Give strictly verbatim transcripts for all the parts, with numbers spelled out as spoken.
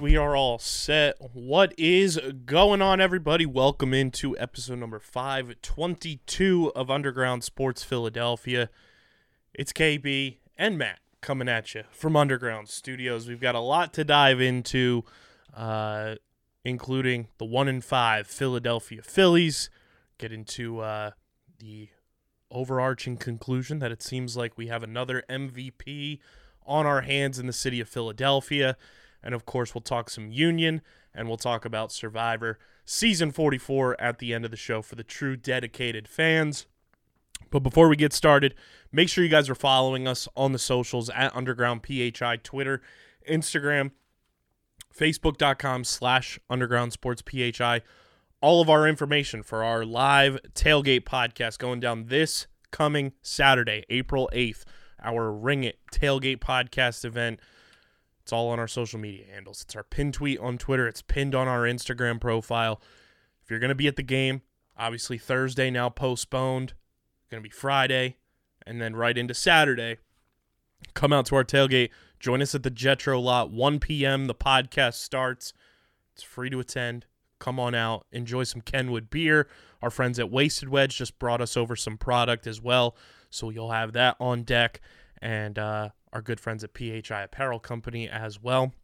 We are all set. What is going on, everybody? Welcome into episode number five twenty-two of Underground Sports Philadelphia. It's K B and Matt coming at you from Underground Studios. We've got a lot to dive into, uh, including the one and five Philadelphia Phillies. Get into uh, the overarching conclusion that it seems like we have another M V P on our hands in the city of Philadelphia. And, of course, we'll talk some Union, and we'll talk about Survivor Season forty-four at the end of the show for the true dedicated fans. But before we get started, make sure you guys are following us on the socials at Underground P H I, Twitter, Instagram, Facebook.com slash Underground Sports P H I. All of our information for our live tailgate podcast going down this coming Saturday, April eighth, our Ring It tailgate podcast event. It's all on our social media handles. It's our pin tweet on Twitter. It's pinned on our Instagram profile. If you're going to be at the game, obviously Thursday now postponed. Going to be Friday and then right into Saturday. Come out to our tailgate. Join us at the Jetro lot. one p.m. the podcast starts. It's free to attend. Come on out. Enjoy some Kenwood beer. Our friends at Wasted Wedge just brought us over some product as well. So you'll have that on deck. And, uh, our good friends at P H I Apparel Company as well.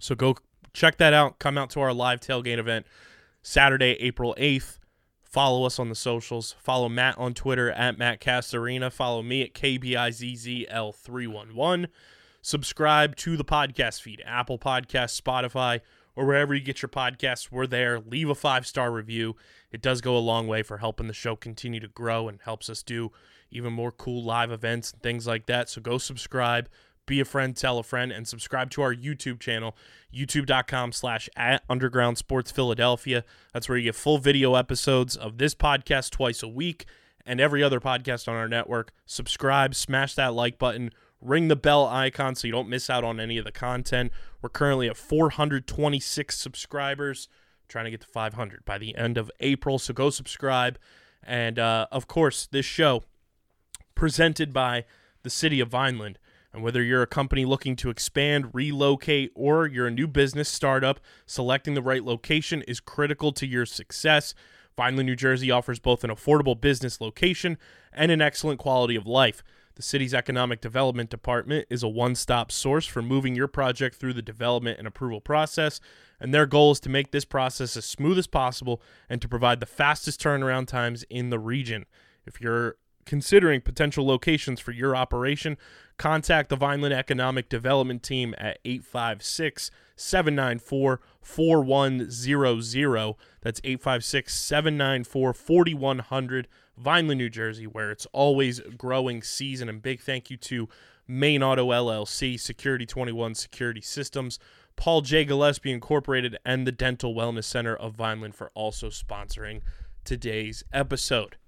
So go check that out. Come out to our live tailgate event Saturday, April eighth. Follow us on the socials. Follow Matt on Twitter at Matt Castorina. Follow me at K B I Z Z L three one one. Subscribe to the podcast feed, Apple Podcasts, Spotify, or wherever you get your podcasts. We're there. Leave a five-star review. It does go a long way for helping the show continue to grow and helps us do even more cool live events and things like that. So go subscribe, be a friend, tell a friend, and subscribe to our YouTube channel, youtube.com slash at Underground Sports Philadelphia. That's where you get full video episodes of this podcast twice a week and every other podcast on our network. Subscribe, smash that like button, ring the bell icon so you don't miss out on any of the content. We're currently at four hundred twenty-six subscribers, trying to get to five hundred by the end of April. So go subscribe. And, uh, of course, this show presented by the city of Vineland. And whether you're a company looking to expand, relocate, or you're a new business startup, selecting the right location is critical to your success. Vineland, New Jersey offers both an affordable business location and an excellent quality of life. The city's economic development department is a one-stop source for moving your project through the development and approval process, and their goal is to make this process as smooth as possible and to provide the fastest turnaround times in the region. If you're considering potential locations for your operation, contact the Vineland Economic Development Team at eight five six, seven nine four, four one zero zero. That's eight five six, seven nine four, four one zero zero, Vineland, New Jersey, where it's always growing season. And big thank you to Main Auto L L C, Security twenty-one Security Systems, Paul J. Gillespie Incorporated, and the Dental Wellness Center of Vineland for also sponsoring today's episode.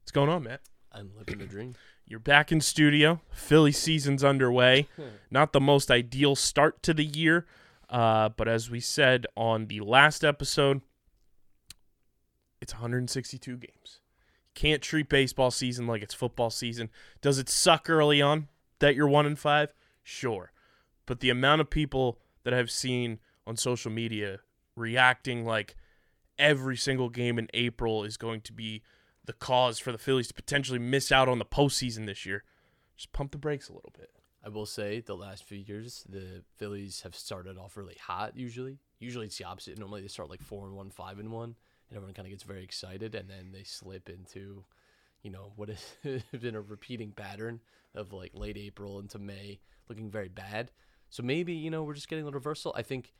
What's going on, Matt? I'm living the dream. You're back in studio. Philly season's underway. Not the most ideal start to the year, uh, but as we said on the last episode, it's one hundred sixty-two games. Can't treat baseball season like it's football season. Does it suck early on that you're one and five? Sure, but the amount of people that I've seen on social media reacting like every single game in April is going to be the cause for the Phillies to potentially miss out on the postseason this year. Just pump the brakes a little bit. I will say the last few years, the Phillies have started off really hot usually. Usually it's the opposite. Normally they start like four and one, five and one, and everyone kind of gets very excited, and then they slip into, you know, what has been a repeating pattern of like late April into May looking very bad. So maybe, you know, we're just getting the reversal. I think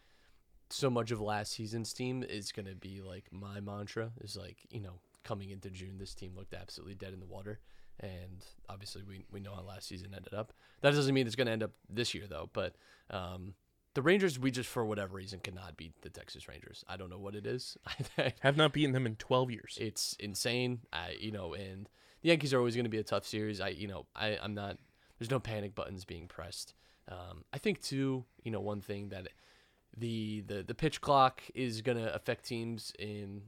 so much of last season's team is going to be like my mantra is like, you know, coming into June, this team looked absolutely dead in the water. And obviously we, we know how last season ended up. That doesn't mean it's going to end up this year though, but um, the Rangers, we just, for whatever reason, cannot beat the Texas Rangers. I don't know what it is. Have not beaten them in twelve years. It's insane. I, you know, and the Yankees are always going to be a tough series. I, you know, I, I'm not, there's no panic buttons being pressed. Um, I think too, you know, one thing that the, the, the pitch clock is going to affect teams in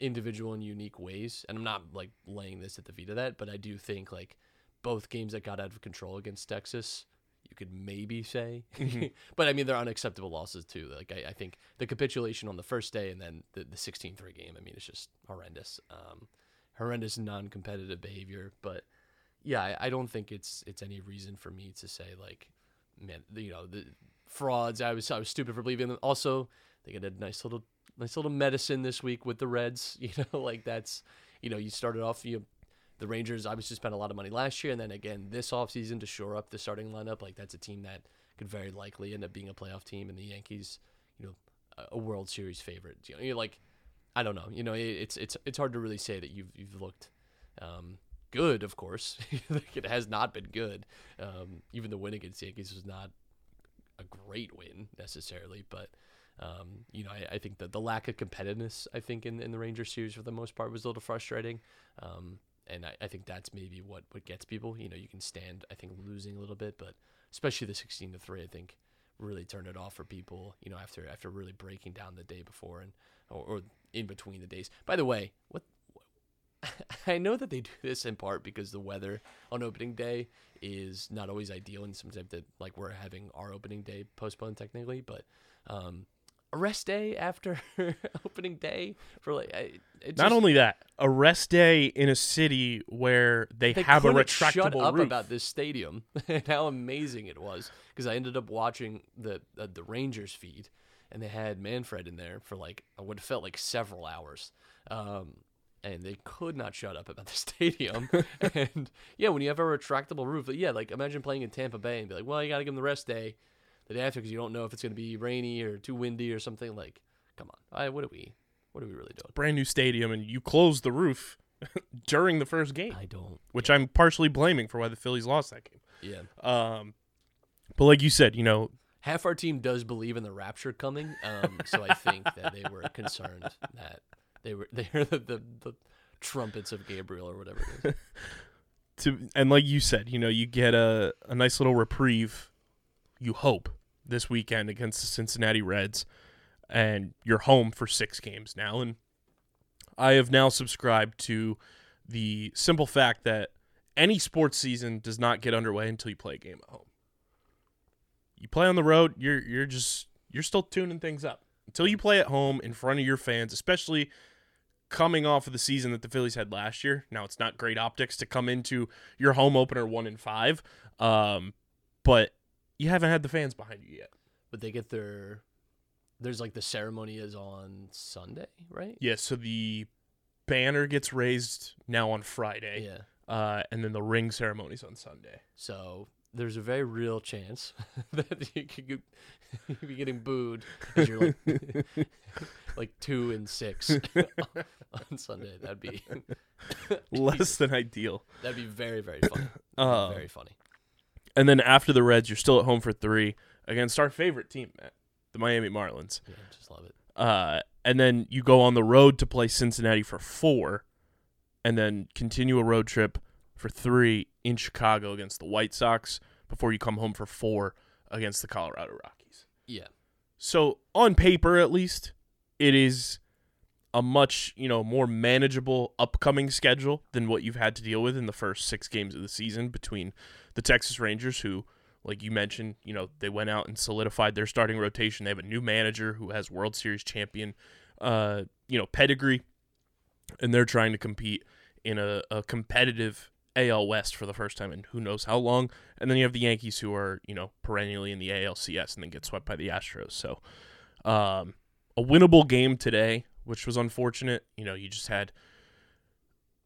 individual and unique ways. And I'm not like laying this at the feet of that, but I do think like both games that got out of control against Texas, you could maybe say, mm-hmm. but I mean, they're unacceptable losses too. Like I, I think the capitulation on the first day and then the, the sixteen three game, I mean, it's just horrendous, um, horrendous non-competitive behavior. But yeah, I, I don't think it's, it's any reason for me to say like, man, you know, the frauds, I was, I was stupid for believing them. Also, they got a nice little, nice little medicine this week with the Reds, you know, like that's, you know, you started off, you, the Rangers obviously spent a lot of money last year, and then again this offseason to shore up the starting lineup. Like that's a team that could very likely end up being a playoff team, and the Yankees, you know, a World Series favorite. You know, you're like, I don't know, you know, it's it's it's hard to really say that you've you've looked um, good. Of course, it has not been good. Um, even the win against the Yankees was not a great win necessarily, but um, you know, I, I think that the lack of competitiveness, I think in in the Rangers series for the most part was a little frustrating. Um, And I, I think that's maybe what, what gets people. You know, you can stand, I think, losing a little bit, but especially the sixteen to three, I think, really turned it off for people, you know, after after really breaking down the day before and or, or in between the days. By the way, what, what I know that they do this in part because the weather on opening day is not always ideal, and sometimes that, like, we're having our opening day postponed technically, but um, a rest day after opening day for like I, it just, not only that, a rest day in a city where they, they have a retractable shut up roof. About this stadium and how amazing it was, because I ended up watching the uh, the Rangers feed, and they had Manfred in there for like what felt like several hours, um, and they could not shut up about the stadium. And yeah, when you have a retractable roof, yeah, like imagine playing in Tampa Bay and be like, well, you got to give them the rest day the day after because you don't know if it's going to be rainy or too windy or something. Like, come on. All right, what are we what are we really doing? Brand new stadium, and you close the roof during the first game. I don't. Which yeah. I'm partially blaming for why the Phillies lost that game. Yeah. Um, but like you said, you know. Half our team does believe in the rapture coming, um, so I think that they were concerned that they were they heard the, the, the trumpets of Gabriel or whatever it is. to, and like you said, you know, you get a, a nice little reprieve, you hope, this weekend against the Cincinnati Reds, and you're home for six games now. And I have now subscribed to the simple fact that any sports season does not get underway until you play a game at home. You play on the road, you're you're just you're still tuning things up. Until you play at home in front of your fans, especially coming off of the season that the Phillies had last year. Now, it's not great optics to come into your home opener one and five, um, but you haven't had the fans behind you yet. But they get their, there's like the ceremony is on Sunday, right? Yeah, so the banner gets raised now on Friday. Yeah. Uh, and then the ring ceremony's on Sunday. So there's a very real chance that you could be getting booed because you're like, like two and six on Sunday. That'd be less than ideal. That'd be very, very funny. Uh, very funny. And then after the Reds, you're still at home for three against our favorite team, Matt, the Miami Marlins. Yeah, I just love it. Uh, and then you go on the road to play Cincinnati for four, and then continue a road trip for three in Chicago against the White Sox before you come home for four against the Colorado Rockies. Yeah. So on paper, at least, it is a much, you know, more manageable upcoming schedule than what you've had to deal with in the first six games of the season between the Texas Rangers, who, like you mentioned, you know, they went out and solidified their starting rotation. They have a new manager who has World Series champion, uh, you know, pedigree, and they're trying to compete in a, a competitive A L West for the first time in who knows how long. And then you have the Yankees, who are, you know, perennially in the A L C S and then get swept by the Astros. So um, a winnable game today, which was unfortunate. You know, you just had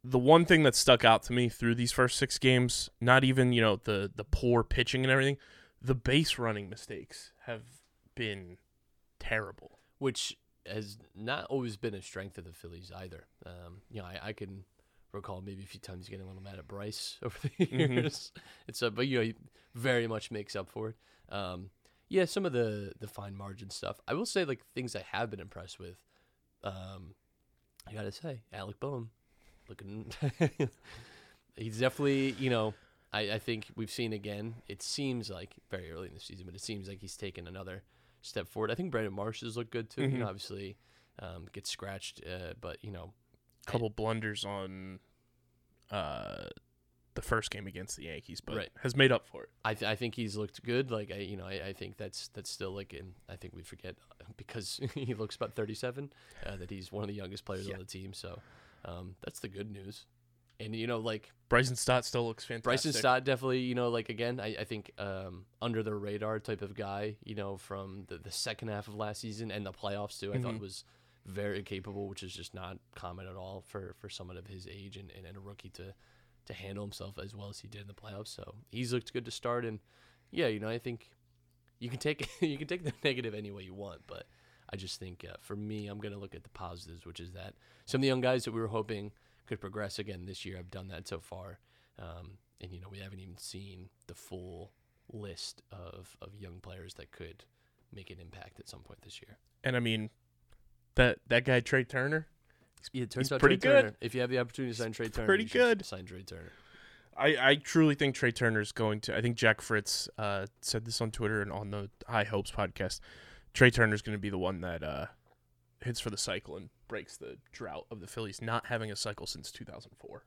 the one thing that stuck out to me through these first six games, not even, you know, the the poor pitching and everything, the base running mistakes have been terrible. which has not always been a strength of the Phillies either. Um, you know, I, I can recall maybe a few times getting a little mad at Bryce over the years. Mm-hmm. It's a, but, you know, he very much makes up for it. Um, yeah, some of the, the fine margin stuff. I will say, like, things I have been impressed with, um, I got to say, Alec Boehm. Looking, he's definitely, you know, I, I think we've seen again, it seems like very early in the season, but it seems like he's taken another step forward. I think Brandon Marsh has looked good too. Mm-hmm. You know, obviously um, gets scratched, uh, but, you know. A couple I, blunders on uh, the first game against the Yankees, but right. has made up for it. I, th- I think he's looked good. Like, I, you know, I, I think that's that's still like, and I think we forget because he looks about thirty-seven, uh, that he's one of the youngest players yeah. on the team. So um, that's the good news. And, you know, like... Bryson Stott still looks fantastic. Bryson Stott definitely, you know, like, again, I, I think um, under the radar type of guy, you know, from the, the second half of last season and the playoffs, too, I mm-hmm. thought was very capable, which is just not common at all for, for someone of his age and, and, and a rookie to, to handle himself as well as he did in the playoffs. So he's looked good to start. And, yeah, you know, I think you can take you can take the negative any way you want, but I just think uh, for me, I'm going to look at the positives, which is that some of the young guys that we were hoping could progress again this year. I've done that so far, um, and you know we haven't even seen the full list of of young players that could make an impact at some point this year. And I mean, that that guy Trey Turner, yeah, it turns he's out pretty Trey good. Turner, if you have the opportunity to sign Trey Turner, pretty you good. Sign Trey Turner. I, I truly think Trey Turner is going to. I think Jack Fritz uh, said this on Twitter and on the High Hopes podcast. Trey Turner is going to be the one that uh, hits for the cycle and breaks the drought of the Phillies not having a cycle since two thousand four.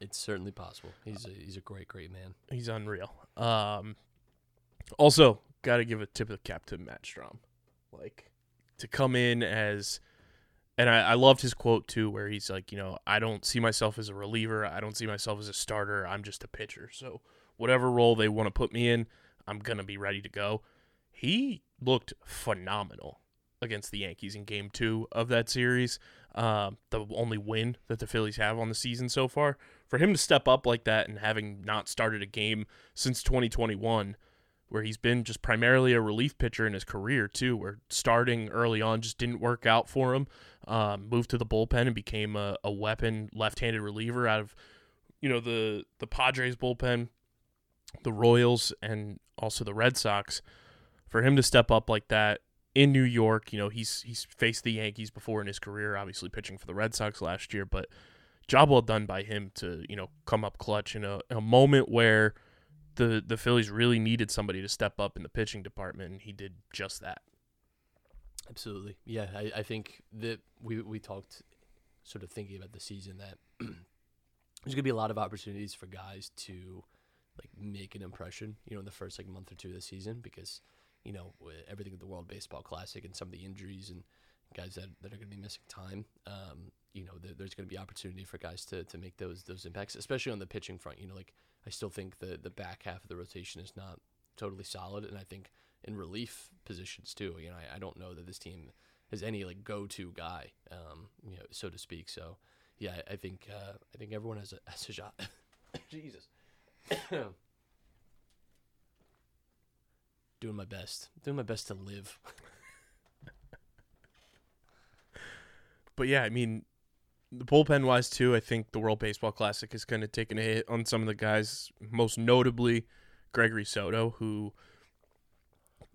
It's certainly possible. He's a, he's a great, great man. He's unreal. Um, also, got to give a tip of the cap to Matt Strom. Like, to come in as, and I, I loved his quote too, where he's like, you know, I don't see myself as a reliever. I don't see myself as a starter. I'm just a pitcher. So whatever role they want to put me in, I'm going to be ready to go. He looked phenomenal against the Yankees in game two of that series, um, the only win that the Phillies have on the season so far. For him to step up like that and having not started a game since twenty twenty-one, where he's been just primarily a relief pitcher in his career too, where starting early on just didn't work out for him, um, moved to the bullpen and became a, a weapon left-handed reliever out of, you know, the, the Padres bullpen, the Royals, and also the Red Sox. For him to step up like that, in New York, you know, he's he's faced the Yankees before in his career, obviously pitching for the Red Sox last year, but job well done by him to, you know, come up clutch in a, in a moment where the, the Phillies really needed somebody to step up in the pitching department, and he did just that. Absolutely. Yeah, I, I think that we, we talked sort of thinking about the season that there's going to be a lot of opportunities for guys to, like, make an impression, you know, in the first, like, month or two of the season because – you know, everything at the World Baseball Classic and some of the injuries and guys that, that are going to be missing time, um, you know, th- there's going to be opportunity for guys to, to make those those impacts, especially on the pitching front. You know, like, I still think the, the back half of the rotation is not totally solid, and I think in relief positions too. You know, I, I don't know that this team has any, like, go-to guy, um, you know, so to speak. So, yeah, I, I think uh, I think everyone has a, has a shot. Jesus. Doing my best. Doing my best to live. But, yeah, I mean, the bullpen-wise, too, I think the World Baseball Classic is kind of taking a hit on some of the guys, most notably Gregory Soto, who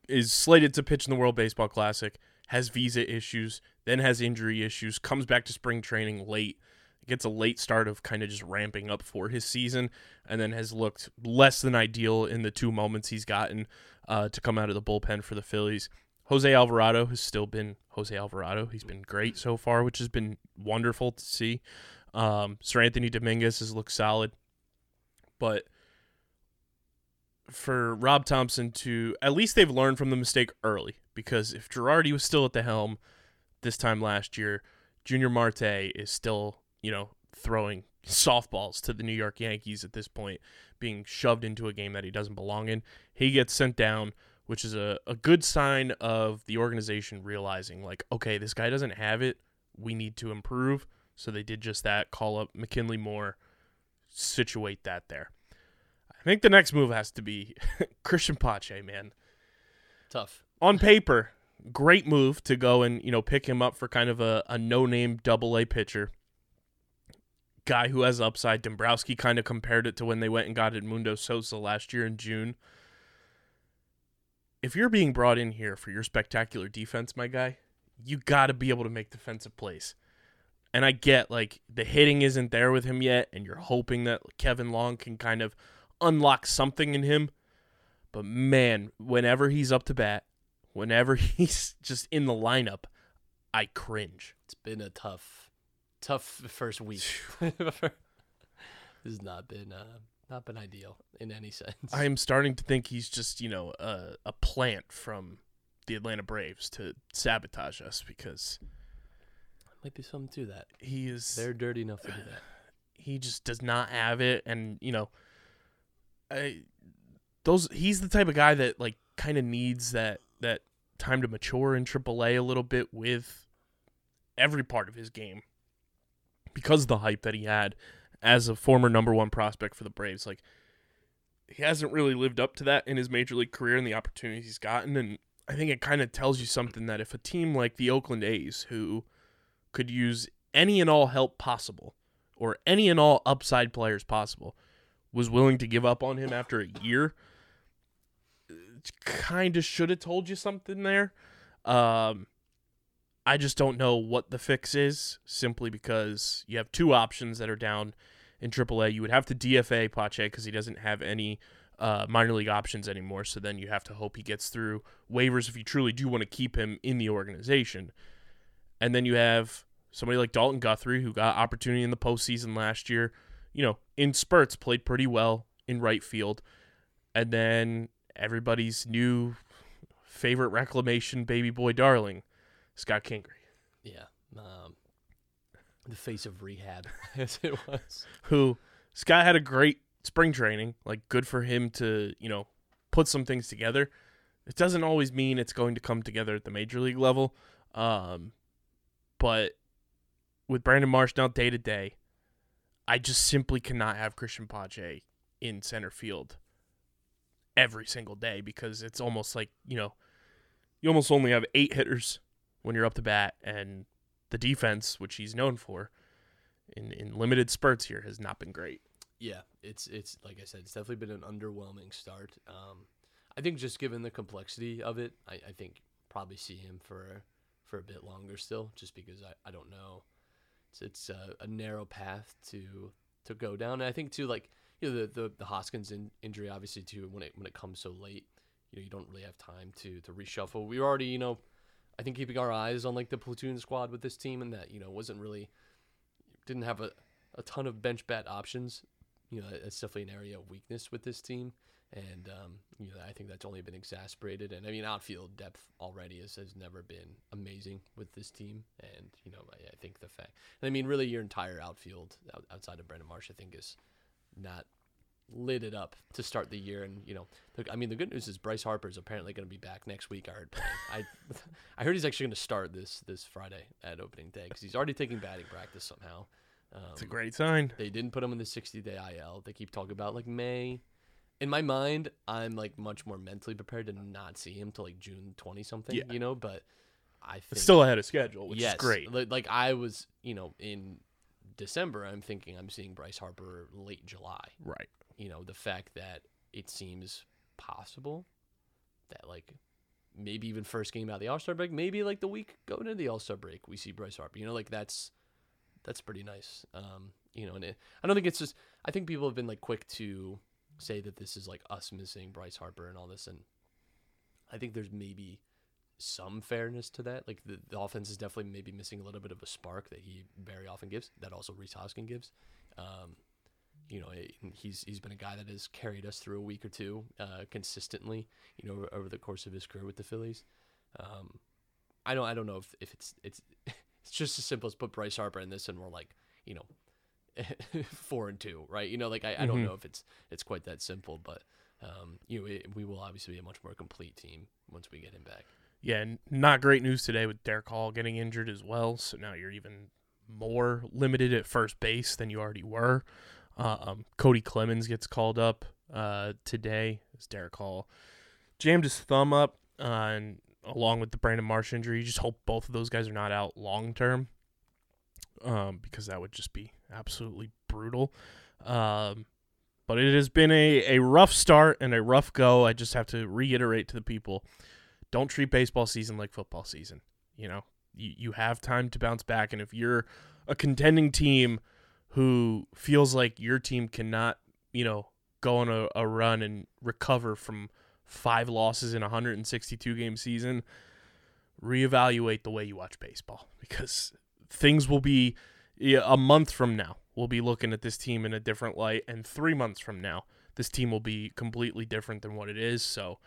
is slated to pitch in the World Baseball Classic, has visa issues, then has injury issues, comes back to spring training late, gets a late start of kind of just ramping up for his season, and then has looked less than ideal in the two moments he's gotten uh, to come out of the bullpen for the Phillies. Jose Alvarado has still been Jose Alvarado. He's been great so far, which has been wonderful to see. Um, Sir Anthony Dominguez has looked solid. But for Rob Thompson to, at least they've learned from the mistake early, because if Girardi was still at the helm this time last year, Junior Marte is still, you know, throwing softballs to the New York Yankees at this point, being shoved into a game that he doesn't belong in. He gets sent down, which is a, a good sign of the organization realizing, like, okay, this guy doesn't have it. We need to improve. So they did just that, call up McKinley Moore, situate that there. I think the next move has to be Christian Pache, man. Tough. On paper, great move to go and, you know, pick him up for kind of a, a no-name double-A pitcher. Guy who has upside. Dombrowski kind of compared it to when they went and got Edmundo Sosa last year in June. If you're being brought in here for your spectacular defense, my guy, you got to be able to make defensive plays. And I get, like, the hitting isn't there with him yet, and you're hoping that Kevin Long can kind of unlock something in him. But, man, whenever he's up to bat, whenever he's just in the lineup, I cringe. It's been a tough, tough first week. This has not been uh, not been ideal in any sense. I am starting to think he's just, you know, uh, a plant from the Atlanta Braves to sabotage us, because might be something to that. He is. They're dirty enough to do that. He just does not have it, and you know, I those. He's the type of guy that like kind of needs that that time to mature in triple A a little bit with every part of his game, because of the hype that he had as a former number one prospect for the Braves. Like, he hasn't really lived up to that in his major league career and the opportunities he's gotten, and I think it kind of tells you something that if a team like the Oakland A's, who could use any and all help possible, or any and all upside players possible, was willing to give up on him after a year, kind of should have told you something there. Um, I just don't know what the fix is, simply because you have two options that are down in triple A. You would have to D F A Pache because he doesn't have any uh, minor league options anymore, so then you have to hope he gets through waivers if you truly do want to keep him in the organization. And then you have somebody like Dalton Guthrie, who got opportunity in the postseason last year, you know, in spurts, played pretty well in right field. And then everybody's new favorite reclamation baby boy darling, Scott Kingery. Yeah. Um, the face of rehab, as it was. Who, Scott had a great spring training. Like, good for him to, you know, put some things together. It doesn't always mean it's going to come together at the major league level. Um... But with Brandon Marsh now day to day, I just simply cannot have Christian Pache in center field every single day, because it's almost like, you know, you almost only have eight hitters when you're up to bat, and the defense, which he's known for in, in limited spurts here, has not been great. Yeah, it's it's like I said, it's definitely been an underwhelming start. Um, I think just given the complexity of it, I, I think probably see him for for a bit longer still, just because I, I don't know. It's it's a, a narrow path to to go down. And I think too, like, you know, the the, the Hoskins in, injury obviously too, when it when it comes so late, you know, you don't really have time to to reshuffle. We were already, you know, I think keeping our eyes on like the platoon squad with this team, and that, you know, wasn't really didn't have a, a ton of bench bat options. You know, that's definitely an area of weakness with this team. And, um, you know, I think that's only been exacerbated. And, I mean, outfield depth already has, has never been amazing with this team. And, you know, I, I think the fact – I mean, really your entire outfield out, outside of Brandon Marsh, I think, is not lit it up to start the year. And, you know, the, I mean, the good news is Bryce Harper is apparently going to be back next week, I heard. I, I heard he's actually going to start this, this Friday at opening day, because he's already taking batting practice somehow. Um, it's a great sign. They didn't put him in the sixty-day I L. They keep talking about, like, May – in my mind, I'm like much more mentally prepared to not see him till like June twentieth something, yeah. You know. But I think it's still ahead of schedule, which yes, is great. Like, like I was, you know, in December, I'm thinking I'm seeing Bryce Harper late July, right? You know, the fact that it seems possible that like maybe even first game out of the All Star break, maybe like the week going into the All Star break, we see Bryce Harper. You know, like that's that's pretty nice. Um, you know, and it, I don't think it's just. I think people have been like quick to say that this is like us missing Bryce Harper and all this, and I think there's maybe some fairness to that. Like the, the offense is definitely maybe missing a little bit of a spark that he very often gives, that also Reese Hoskins gives. Um, you know, it, he's he's been a guy that has carried us through a week or two uh, consistently, you know, over the course of his career with the Phillies. Um, I don't I don't know if, if it's it's it's just as simple as put Bryce Harper in this and we're like, you know, four and two, right? You know, like I, I don't mm-hmm. know if it's it's quite that simple, but um, you know, it, we will obviously be a much more complete team once we get him back. Yeah, and not great news today with Derek Hall getting injured as well. So now you're even more limited at first base than you already were. Uh, um, Cody Clemens gets called up uh, today as Derek Hall jammed his thumb up on uh, along with the Brandon Marsh injury, you just hope both of those guys are not out long term, um, because that would just be absolutely brutal. Um, but it has been a, a rough start and a rough go. I just have to reiterate to the people, don't treat baseball season like football season. You know, you, you have time to bounce back. And if you're a contending team who feels like your team cannot, you know, go on a, a run and recover from five losses in a one hundred sixty-two game season, reevaluate the way you watch baseball, because things will be, yeah, a month from now, we'll be looking at this team in a different light, and three months from now, this team will be completely different than what it is. So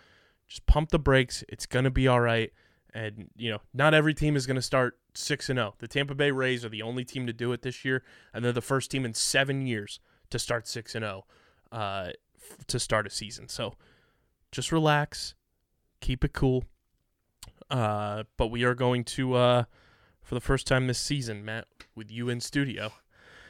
just pump the brakes. It's going to be all right. And, you know, not every team is going to start six and oh. The Tampa Bay Rays are the only team to do it this year, and they're the first team in seven years to start six and oh uh, f- to start a season. So just relax, keep it cool. Uh, but we are going to, uh, for the first time this season, Matt, with you in studio,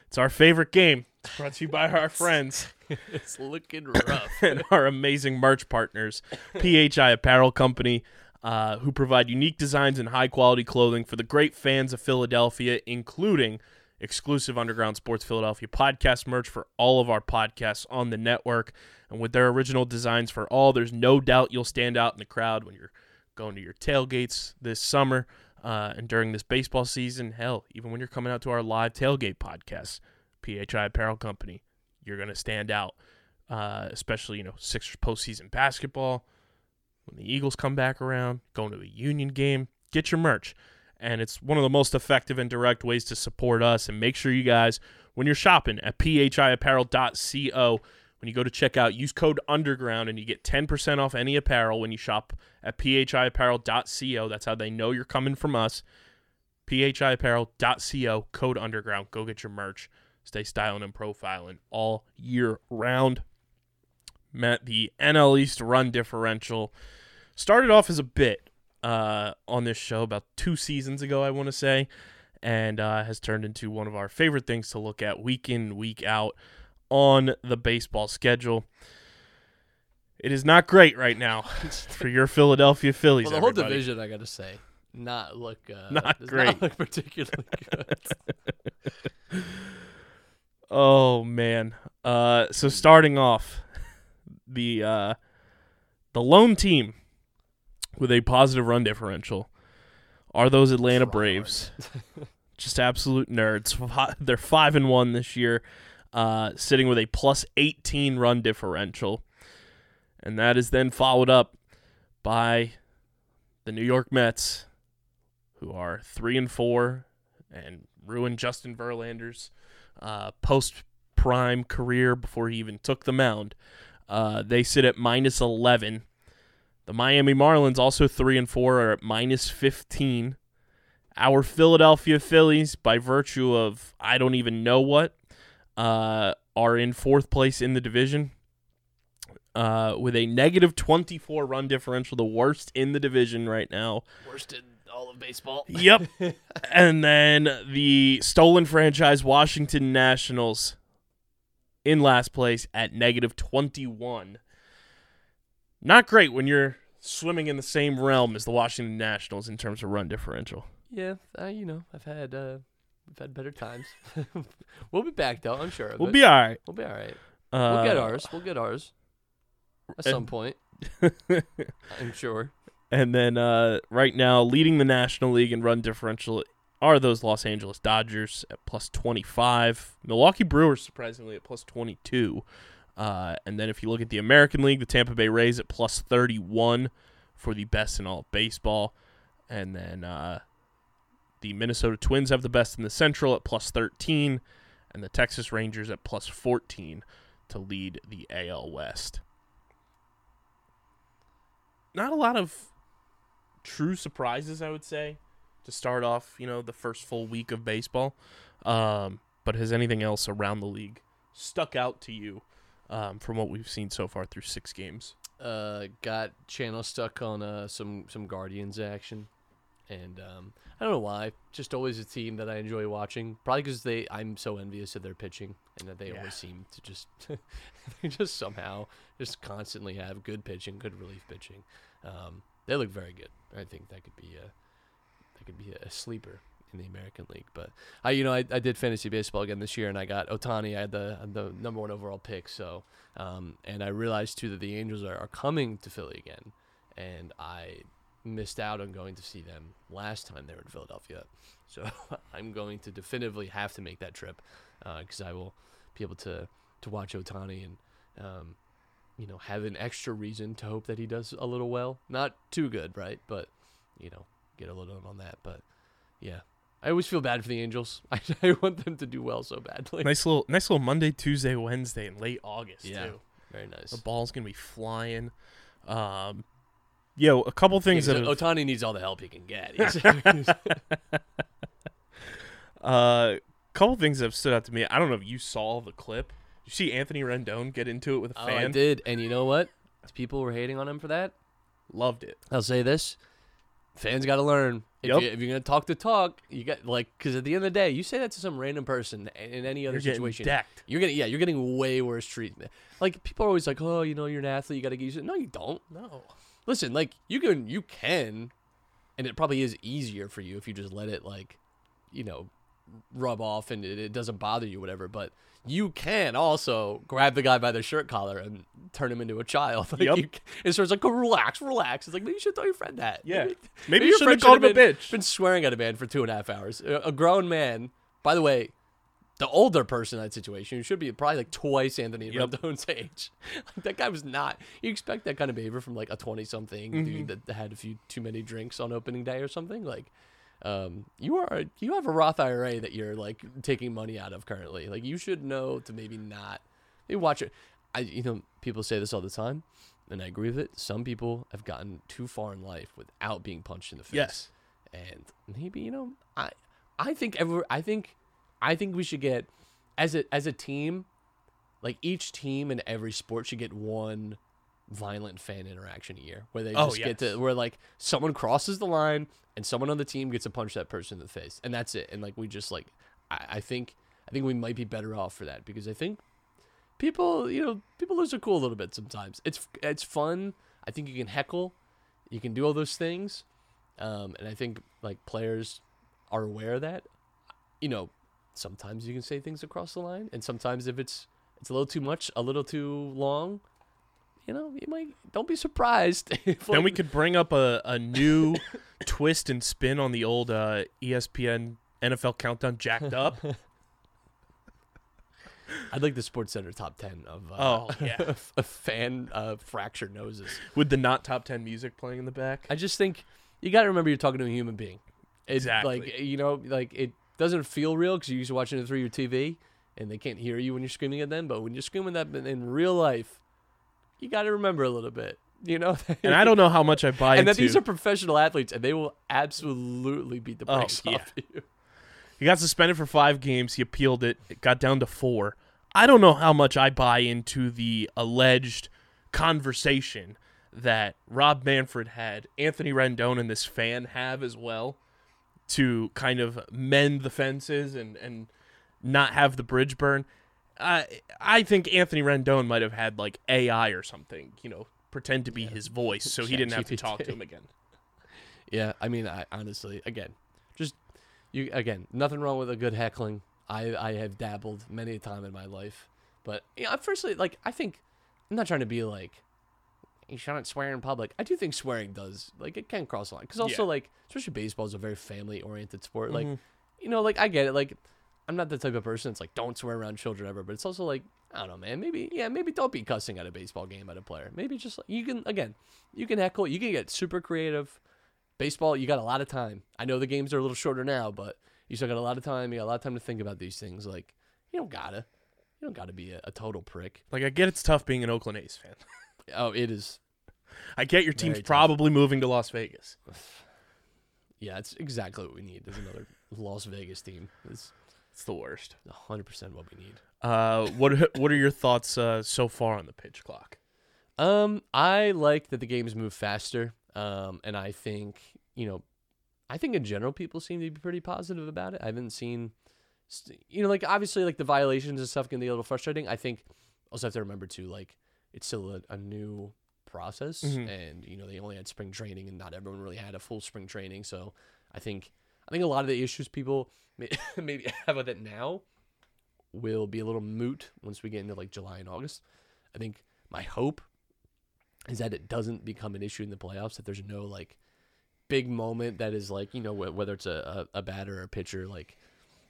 it's our favorite game. It's brought to you by our friends. It's looking rough. And our amazing merch partners, P H I Apparel Company, Uh, who provide unique designs and high-quality clothing for the great fans of Philadelphia, including exclusive Underground Sports Philadelphia podcast merch for all of our podcasts on the network. And with their original designs for all, there's no doubt you'll stand out in the crowd when you're going to your tailgates this summer uh, and during this baseball season. Hell, even when you're coming out to our live tailgate podcast, P H I Apparel Company, you're going to stand out, uh, especially, you know, Sixers postseason basketball. When the Eagles come back around, going to a Union game, get your merch. And it's one of the most effective and direct ways to support us. And make sure you guys, when you're shopping at p h i apparel dot co, when you go to check out, use code UNDERGROUND and you get ten percent off any apparel when you shop at p h i apparel dot co. That's how they know you're coming from us. p h i apparel dot co, code UNDERGROUND. Go get your merch. Stay styling and profiling all year round. Matt, the N L East run differential started off as a bit uh, on this show about two seasons ago, I want to say, and uh, has turned into one of our favorite things to look at week in, week out on the baseball schedule. It is not great right now for your Philadelphia Phillies. Well, the everybody. whole division, I got to say, not look uh, not great, not look particularly good. Oh man! Uh, so starting off. The uh, the lone team with a positive run differential are those Atlanta Braves. Just absolute nerds. They're five and one this year, uh, sitting with a plus eighteen run differential, and that is then followed up by the New York Mets, who are three and four and ruined Justin Verlander's uh, post prime career before he even took the mound. Uh, they sit at minus eleven. The Miami Marlins, also three and four, are at minus fifteen. Our Philadelphia Phillies, by virtue of I don't even know what, uh, are in fourth place in the division uh, with a negative twenty-four run differential, the worst in the division right now. Worst in all of baseball. Yep. And then the stolen franchise Washington Nationals, in last place at negative twenty-one. Not great when you're swimming in the same realm as the Washington Nationals in terms of run differential. Yeah, uh, you know, I've had uh, I've had better times. We'll be back, though, I'm sure of it. We'll be all right. We'll be all right. Uh, we'll get ours. We'll get ours at and, some point, I'm sure. And then uh, right now, leading the National League in run differential are those Los Angeles Dodgers at plus twenty-five. Milwaukee Brewers, surprisingly, at plus twenty-two. Uh, and then if you look at the American League, the Tampa Bay Rays at plus thirty-one for the best in all of baseball. And then uh, the Minnesota Twins have the best in the Central at plus thirteen. And the Texas Rangers at plus fourteen to lead the A L West. Not a lot of true surprises, I would say, to start off, you know, the first full week of baseball. Um, but has anything else around the league stuck out to you um, from what we've seen so far through six games? Uh, got channel stuck on uh, some, some Guardians action. And um, I don't know why. Just always a team that I enjoy watching. Probably because they, I'm so envious of their pitching and that they yeah. always seem to just they just somehow just constantly have good pitching, good relief pitching. Um, They look very good. I think that could be a, that could be a sleeper in the American League. But I, you know, I, I did fantasy baseball again this year, and I got Otani. I had the the number one overall pick. So, um, and I realized too that the Angels are, are coming to Philly again, and I missed out on going to see them last time they were in Philadelphia. So I'm going to definitively have to make that trip because uh, I will be able to to watch Otani and um, you know, have an extra reason to hope that he does a little well. Not too good, right? But you know, get a little on that. But yeah. I always feel bad for the Angels. I, I want them to do well so badly. Nice little, nice little Monday, Tuesday, Wednesday in late August, yeah, too. Very nice. The ball's gonna be flying. Um, yo, a couple things yeah, that Otani have... needs all the help he can get. A uh, couple things that have stood out to me. I don't know if you saw the clip. Did you see Anthony Rendon get into it with a oh, fan? I did, and you know what? People were hating on him for that. Loved it. I'll say this. Fans got to learn. If, yep. you, if you're going to talk the talk, you got like because at the end of the day, you say that to some random person in any other you're situation, decked. You're getting yeah, you're getting way worse treatment. Like people are always like, oh, you know, you're an athlete, you got to get used to it. No, you don't. No, listen, like you can, you can, and it probably is easier for you if you just let it like, you know, rub off and it, it doesn't bother you, whatever. But you can also grab the guy by their shirt collar and turn him into a child. Like yep. you, and so it's like, oh, relax, relax. It's like, maybe you should tell your friend that. Yeah. Maybe, maybe, maybe you should have called him been, a bitch. Been swearing at a man for two and a half hours. A grown man, by the way, the older person in that situation, who should be probably like twice Anthony yep. Rendon's age. Like that guy was not. You expect that kind of behavior from like a twenty-something mm-hmm. dude that, that had a few too many drinks on opening day or something. Like, Um, you are you have a Roth I R A that you're like taking money out of currently. Like you should know to maybe not maybe watch it. I you know people say this all the time, and I agree with it. Some people have gotten too far in life without being punched in the face. Yes, and maybe you know I I think every I think I think we should get as a as a team, like each team in every sport should get one violent fan interaction a year where they just oh, yes. get to where like someone crosses the line and someone on the team gets to punch that person in the face and that's it. And like we just like I, I think I think we might be better off for that because I think people you know people lose their cool a little bit sometimes. It's it's fun. I think you can heckle, you can do all those things, um, and I think like players are aware of that. You know, sometimes you can say things across the line, and sometimes if it's it's a little too much, a little too long. You know, you might don't be surprised. If, like, then we could bring up a, a new twist and spin on the old uh, E S P N N F L Countdown Jacked Up. I'd like the Sports Center top ten of uh, oh yeah of, of fan uh, fracture noses with the not top ten music playing in the back. I just think you got to remember you're talking to a human being. It's exactly. Like you know, like it doesn't feel real because you're used to watching it through your T V and they can't hear you when you're screaming at them. But when you're screaming at them in real life. You got to remember a little bit, you know? And I don't know how much I buy and into. And that these are professional athletes, and they will absolutely beat the brakes oh, yeah. off you. He got suspended for five games. He appealed it. It got down to four. I don't know how much I buy into the alleged conversation that Rob Manfred had, Anthony Rendon and this fan have as well, to kind of mend the fences and, and not have the bridge burn. I I think Anthony Rendon might have had like A I or something, you know, pretend to be yeah. his voice, so he didn't have to talk to him again. Yeah, I mean, I honestly, again, just you again, nothing wrong with a good heckling. I, I have dabbled many a time in my life, but you know, firstly, like I think I'm not trying to be like you shouldn't swear in public. I do think swearing does like it can cross the line because also yeah. like especially baseball is a very family oriented sport. Mm-hmm. Like you know, like I get it, like. I'm not the type of person that's like, don't swear around children ever, but it's also like, I don't know, man, maybe, yeah, maybe don't be cussing at a baseball game at a player. Maybe just, like, you can, again, you can heckle, you can get super creative. Baseball, you got a lot of time. I know the games are a little shorter now, but you still got a lot of time. You got a lot of time to think about these things. Like, you don't gotta, you don't gotta be a, a total prick. Like, I get it's tough being an Oakland A's fan. Oh, it is. I get your team's probably moving to Las Vegas. Yeah, it's exactly what we need. There's another Las Vegas team. It's, It's the worst. one hundred percent what we need. Uh, what what are your thoughts uh, so far on the pitch clock? Um, I like that the games move faster, um, and I think you know, I think in general people seem to be pretty positive about it. I haven't seen, you know, like obviously like the violations and stuff can be a little frustrating. I think also have to remember too, like it's still a, a new process. Mm-hmm. And, you know, they only had spring training and not everyone really had a full spring training. So I think I think a lot of the issues people may, maybe have with it now will be a little moot once we get into, like, July and August. I think my hope is that it doesn't become an issue in the playoffs, that there's no, like, big moment that is, like, you know, wh- whether it's a, a, a batter or a pitcher, like,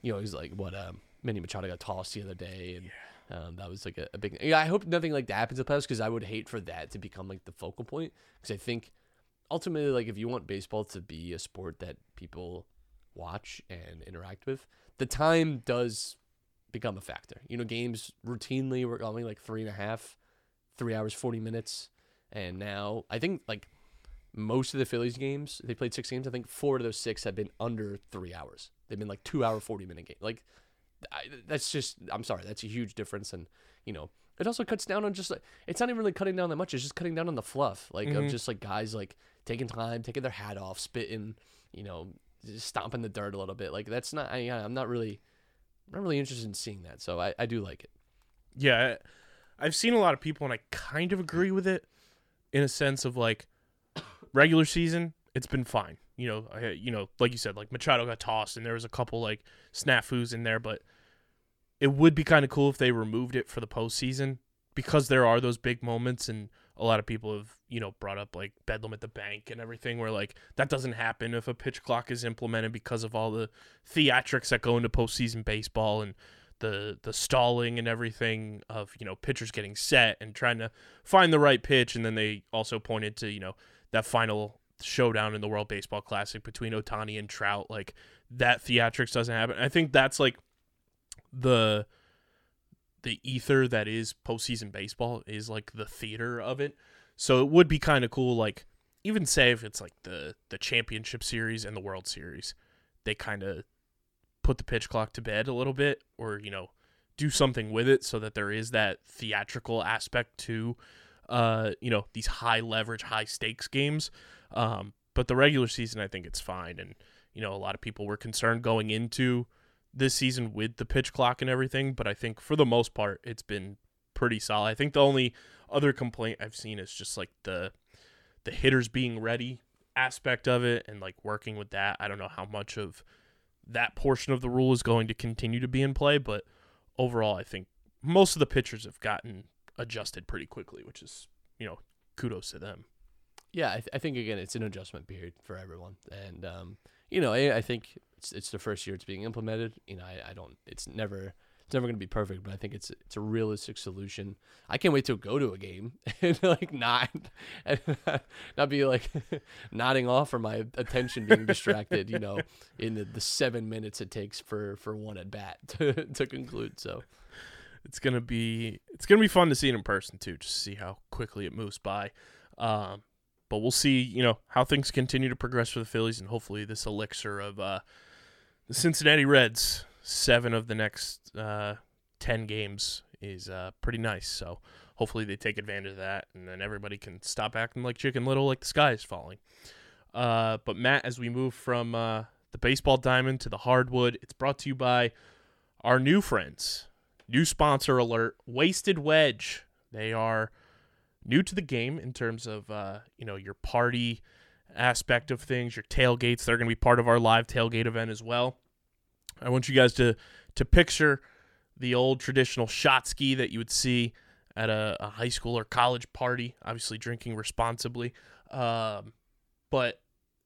you know, he's like, what, um, Manny Machado got tossed the other day, and yeah. um, that was, like, a, a big... Yeah, I hope nothing like that happens in the playoffs, because I would hate for that to become, like, the focal point, because I think, ultimately, like, if you want baseball to be a sport that people watch and interact with, the time does become a factor. You know, games routinely were going, like, three and a half, three hours, forty minutes, and now, I think, like, most of the Phillies games, they played six games, I think four of those six have been under three hours. They've been, like, two-hour, forty-minute games. Like, I, that's just, I'm sorry, that's a huge difference, and, you know, it also cuts down on just, like, it's not even really cutting down that much, it's just cutting down on the fluff, like, mm-hmm. of just, like, guys, like, taking time, taking their hat off, spitting, you know, just stomping the dirt a little bit. Like, that's not, I, I'm not really, I'm not really interested in seeing that, so I, I do like it. Yeah, I've seen a lot of people, and I kind of agree with it, in a sense of, like, regular season, it's been fine. You know, I, you know, like you said, like, Machado got tossed, and there was a couple, like, snafus in there, but it would be kind of cool if they removed it for the postseason, because there are those big moments, and a lot of people have, you know, brought up, like, Bedlam at the Bank and everything, where, like, that doesn't happen if a pitch clock is implemented, because of all the theatrics that go into postseason baseball, and the the stalling and everything of, you know, pitchers getting set and trying to find the right pitch. And then they also pointed to, you know, that final showdown in the World Baseball Classic between Otani and Trout, like, that theatrics doesn't happen. I think that's, like, the the ether that is postseason baseball, is, like, the theater of it. So it would be kind of cool, like, even say if it's, like, the the championship series and the World Series, they kind of put the pitch clock to bed a little bit, or, you know, do something with it so that there is that theatrical aspect to uh you know, these high leverage, high stakes games. Um, but the regular season, I think it's fine. And, you know, a lot of people were concerned going into this season with the pitch clock and everything, but I think for the most part, it's been pretty solid. I think the only other complaint I've seen is just, like, the the hitters being ready aspect of it, and, like, working with that. I don't know how much of that portion of the rule is going to continue to be in play, but overall, I think most of the pitchers have gotten adjusted pretty quickly, which is, you know, kudos to them. Yeah, I, th- I think, again, it's an adjustment period for everyone. And, um, you know, I, I think it's it's the first year it's being implemented. You know, I, I don't, it's never, it's never going to be perfect, but I think it's it's a realistic solution. I can't wait to go to a game and, like, not, and not be, like, nodding off for my attention being distracted, you know, in the, the seven minutes it takes for, for one at bat to, to conclude. So it's going to be, it's going to be fun to see it in person too, just to see how quickly it moves by. Um, But we'll see, you know, how things continue to progress for the Phillies, and hopefully this elixir of uh, the Cincinnati Reds, seven of the next uh, ten games, is uh, pretty nice. So hopefully they take advantage of that, and then everybody can stop acting like Chicken Little, like the sky is falling. Uh, but Matt, as we move from uh, the baseball diamond to the hardwood, it's brought to you by our new friends, new sponsor alert, Wasted Wedge. They are new to the game in terms of, uh, you know, your party aspect of things, your tailgates. They're going to be part of our live tailgate event as well. I want you guys to to picture the old traditional shot ski that you would see at a, a high school or college party, obviously drinking responsibly, um, but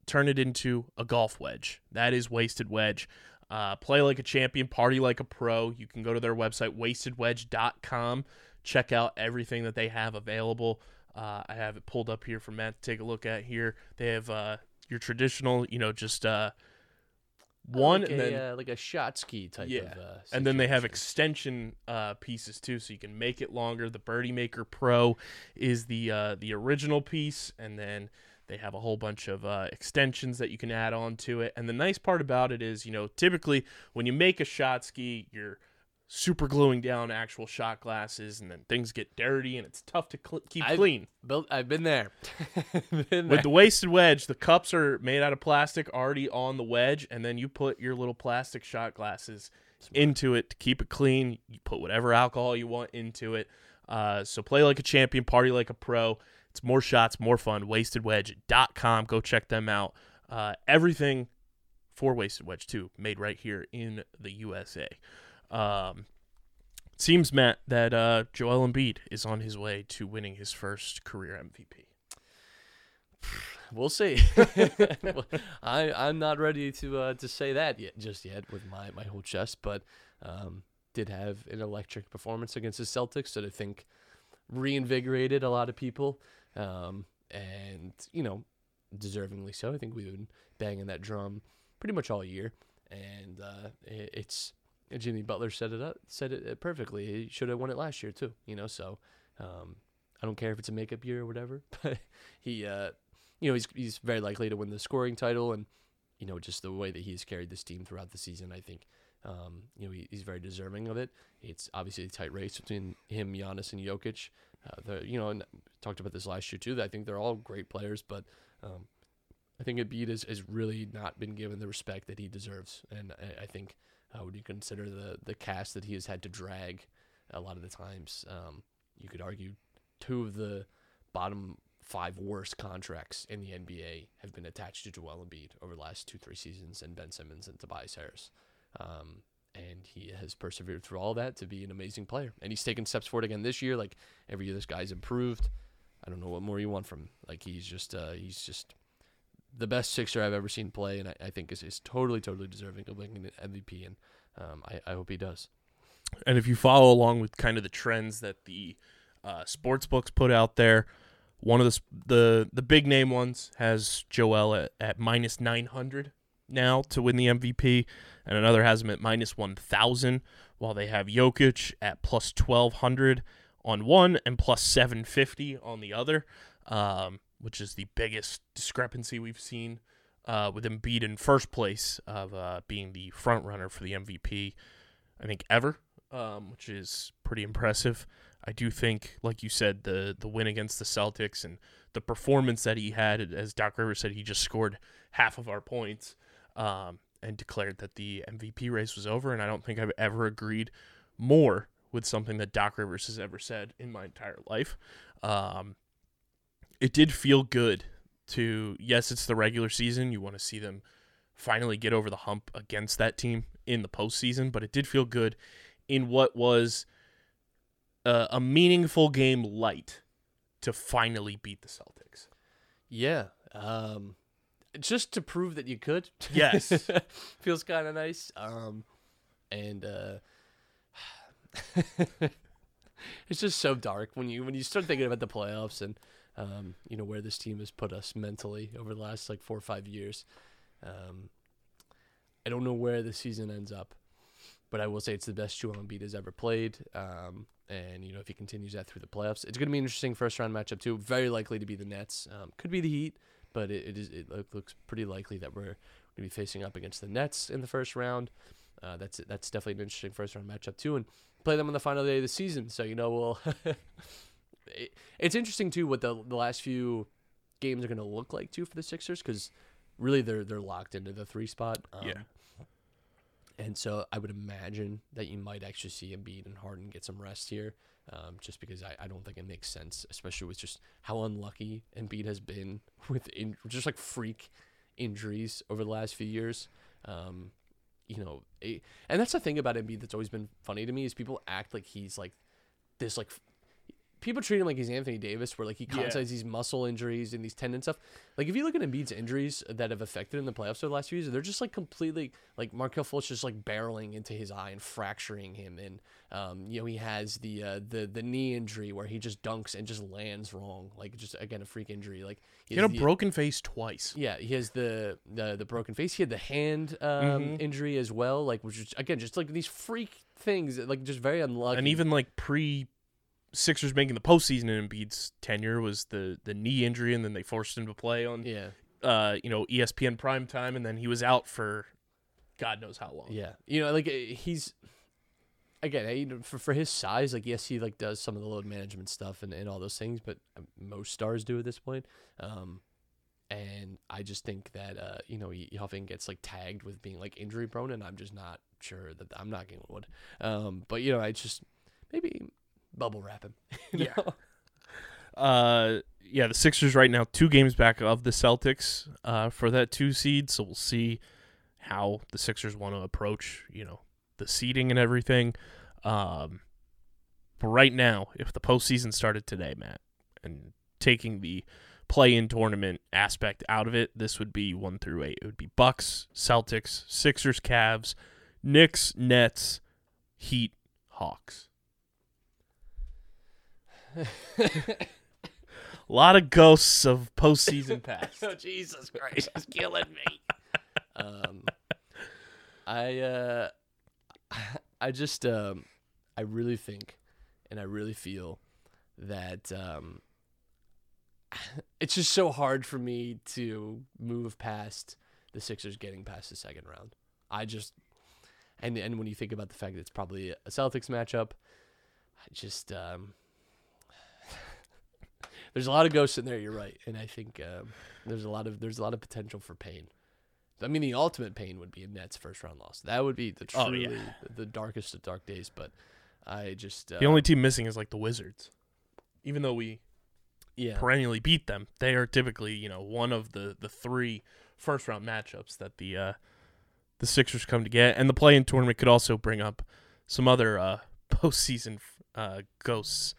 turn it into a golf wedge. That is Wasted Wedge. Uh, play like a champion, party like a pro. You can go to their website, wasted wedge dot com. Check out everything that they have available. Uh, I have it pulled up here for Matt to take a look at here. They have uh, your traditional, you know, just uh, one. Like, and a, then, uh, like a shot ski type yeah. of uh, situation. And then they have extension uh, pieces too, so you can make it longer. The Birdie Maker Pro is the, uh, the original piece, and then they have a whole bunch of uh, extensions that you can add on to it. And the nice part about it is, you know, typically when you make a shot ski, you're super gluing down actual shot glasses, and then things get dirty, and it's tough to cl- keep I've clean. Built, I've been there. been there. With the Wasted Wedge, the cups are made out of plastic already on the wedge, and then you put your little plastic shot glasses Smart. into it to keep it clean. You put whatever alcohol you want into it. Uh, so play like a champion, party like a pro. It's more shots, more fun. wasted wedge dot com. Go check them out. Uh, everything for Wasted Wedge, too, made right here in the U S A. Um, it seems, Matt, that uh, Joel Embiid is on his way to winning his first career M V P. We'll see. I, I'm not ready to uh, to say that yet, just yet with my, my whole chest, but um, did have an electric performance against the Celtics that I think reinvigorated a lot of people, um, and, you know, deservingly so. I think we've been banging that drum pretty much all year, and uh, it, it's Jimmy Butler said it up, said it perfectly. He should have won it last year too, you know. So um, I don't care if it's a makeup year or whatever, but he, uh, you know, he's he's very likely to win the scoring title, and you know, just the way that he's carried this team throughout the season, I think, um, you know, he, he's very deserving of it. It's obviously a tight race between him, Giannis, and Jokic. Uh, the, you know, and talked about this last year too, that I think they're all great players, but um, I think Embiid has, has really not been given the respect that he deserves. And I, I think uh, when you consider the, the cast that he has had to drag a lot of the times, um, you could argue two of the bottom five worst contracts in the N B A have been attached to Joel Embiid over the last two, three seasons, and Ben Simmons and Tobias Harris. Um, and he has persevered through all that to be an amazing player. And he's taken steps forward again this year. Like, every year this guy's improved. I don't know what more you want from him. Like, he's just, uh, he's just the best sixer I've ever seen play, and I, I think is, is totally, totally deserving of winning an M V P, and um, I, I hope he does. And if you follow along with kind of the trends that the uh, sports books put out there, one of the the, the big name ones has Joel at, at minus nine hundred now to win the M V P, and another has him at minus one thousand, while they have Jokic at plus twelve hundred on one and plus seven fifty on the other, um, which is the biggest discrepancy we've seen, uh, with Embiid in first place of uh, being the front runner for the M V P, I think, ever, um, which is pretty impressive. I do think, like you said, the the win against the Celtics and the performance that he had, as Doc Rivers said, he just scored half of our points, um, and declared that the M V P race was over, and I don't think I've ever agreed more with something that Doc Rivers has ever said in my entire life. Um, it did feel good to, yes, it's the regular season. You want to see them finally get over the hump against that team in the postseason, but it did feel good in what was a, a meaningful game light to finally beat the Celtics. Yeah. Um, just to prove that you could. Yes. Feels kind of nice. Um, and, uh, it's just so dark when you when you start thinking about the playoffs and um, you know, where this team has put us mentally over the last like four or five years. Um, I don't know where the season ends up, but I will say it's the best Joel Embiid has ever played. Um, and you know, if he continues that through the playoffs, it's going to be an interesting first round matchup too. Very likely to be the Nets. Um, could be the Heat, but it it, is, it looks pretty likely that we're going to be facing up against the Nets in the first round. Uh, that's that's definitely an interesting first round matchup too, and play them on the final day of the season. So, you know, we'll it, it's interesting too what the the last few games are going to look like too for the Sixers, because really they're they're locked into the three spot. Um, yeah. And so I would imagine that you might actually see Embiid and Harden get some rest here, um, just because I, I don't think it makes sense, especially with just how unlucky Embiid has been with in, just like freak injuries over the last few years. Um, You know, it, and that's the thing about Embiid that's always been funny to me, is people act like he's like this, like people treat him like he's Anthony Davis, where like he constantly has yeah. these muscle injuries and these tendon stuff. Like, if you look at Embiid's injuries that have affected him in the playoffs over the last few years, they're just like completely like Markel Fultz just like barreling into his eye and fracturing him. And um, you know, he has the uh, the the knee injury where he just dunks and just lands wrong, like just again a freak injury. Like he, he had a the, broken face twice. Yeah, he has the the, the broken face. He had the hand um, mm-hmm. injury as well, like, which is again just like these freak things, like just very unlucky. And even like pre. Sixers making the postseason in Embiid's tenure was the, the knee injury, and then they forced him to play on yeah. uh, you know, E S P N primetime, and then he was out for God knows how long. Yeah. You know, like, he's, again, for for his size, like, yes, he, like, does some of the load management stuff and, and all those things, but most stars do at this point. Um, and I just think that, uh, you know, he often gets, like, tagged with being, like, injury prone, and I'm just not sure that I'm not getting wood. Um, but, you know, I just, maybe... bubble wrap him. You know? Yeah. Uh, yeah, the Sixers right now two games back of the Celtics uh, for that two seed. So we'll see how the Sixers want to approach, you know, the seeding and everything. Um, but right now, if the postseason started today, Matt, and taking the play-in tournament aspect out of it, this would be one through eight. It would be Bucks, Celtics, Sixers, Cavs, Knicks, Nets, Heat, Hawks. A lot of ghosts of postseason past. Oh, Jesus Christ, it's killing me. um, I, uh, I just, um, I really think, and I really feel that, um, it's just so hard for me to move past the Sixers getting past the second round. I just, and and when you think about the fact that it's probably a Celtics matchup, I just, um, there's a lot of ghosts in there. You're right, and I think um, there's a lot of there's a lot of potential for pain. I mean, the ultimate pain would be a Nets first round loss. That would be the truly oh, yeah. the darkest of dark days. But I just uh, the only team missing is like the Wizards, even though we. Yeah. Perennially beat them. They are typically, you know, one of the, the three first round matchups that the uh, the Sixers come to get, and the play-in tournament could also bring up some other uh, postseason uh, ghosts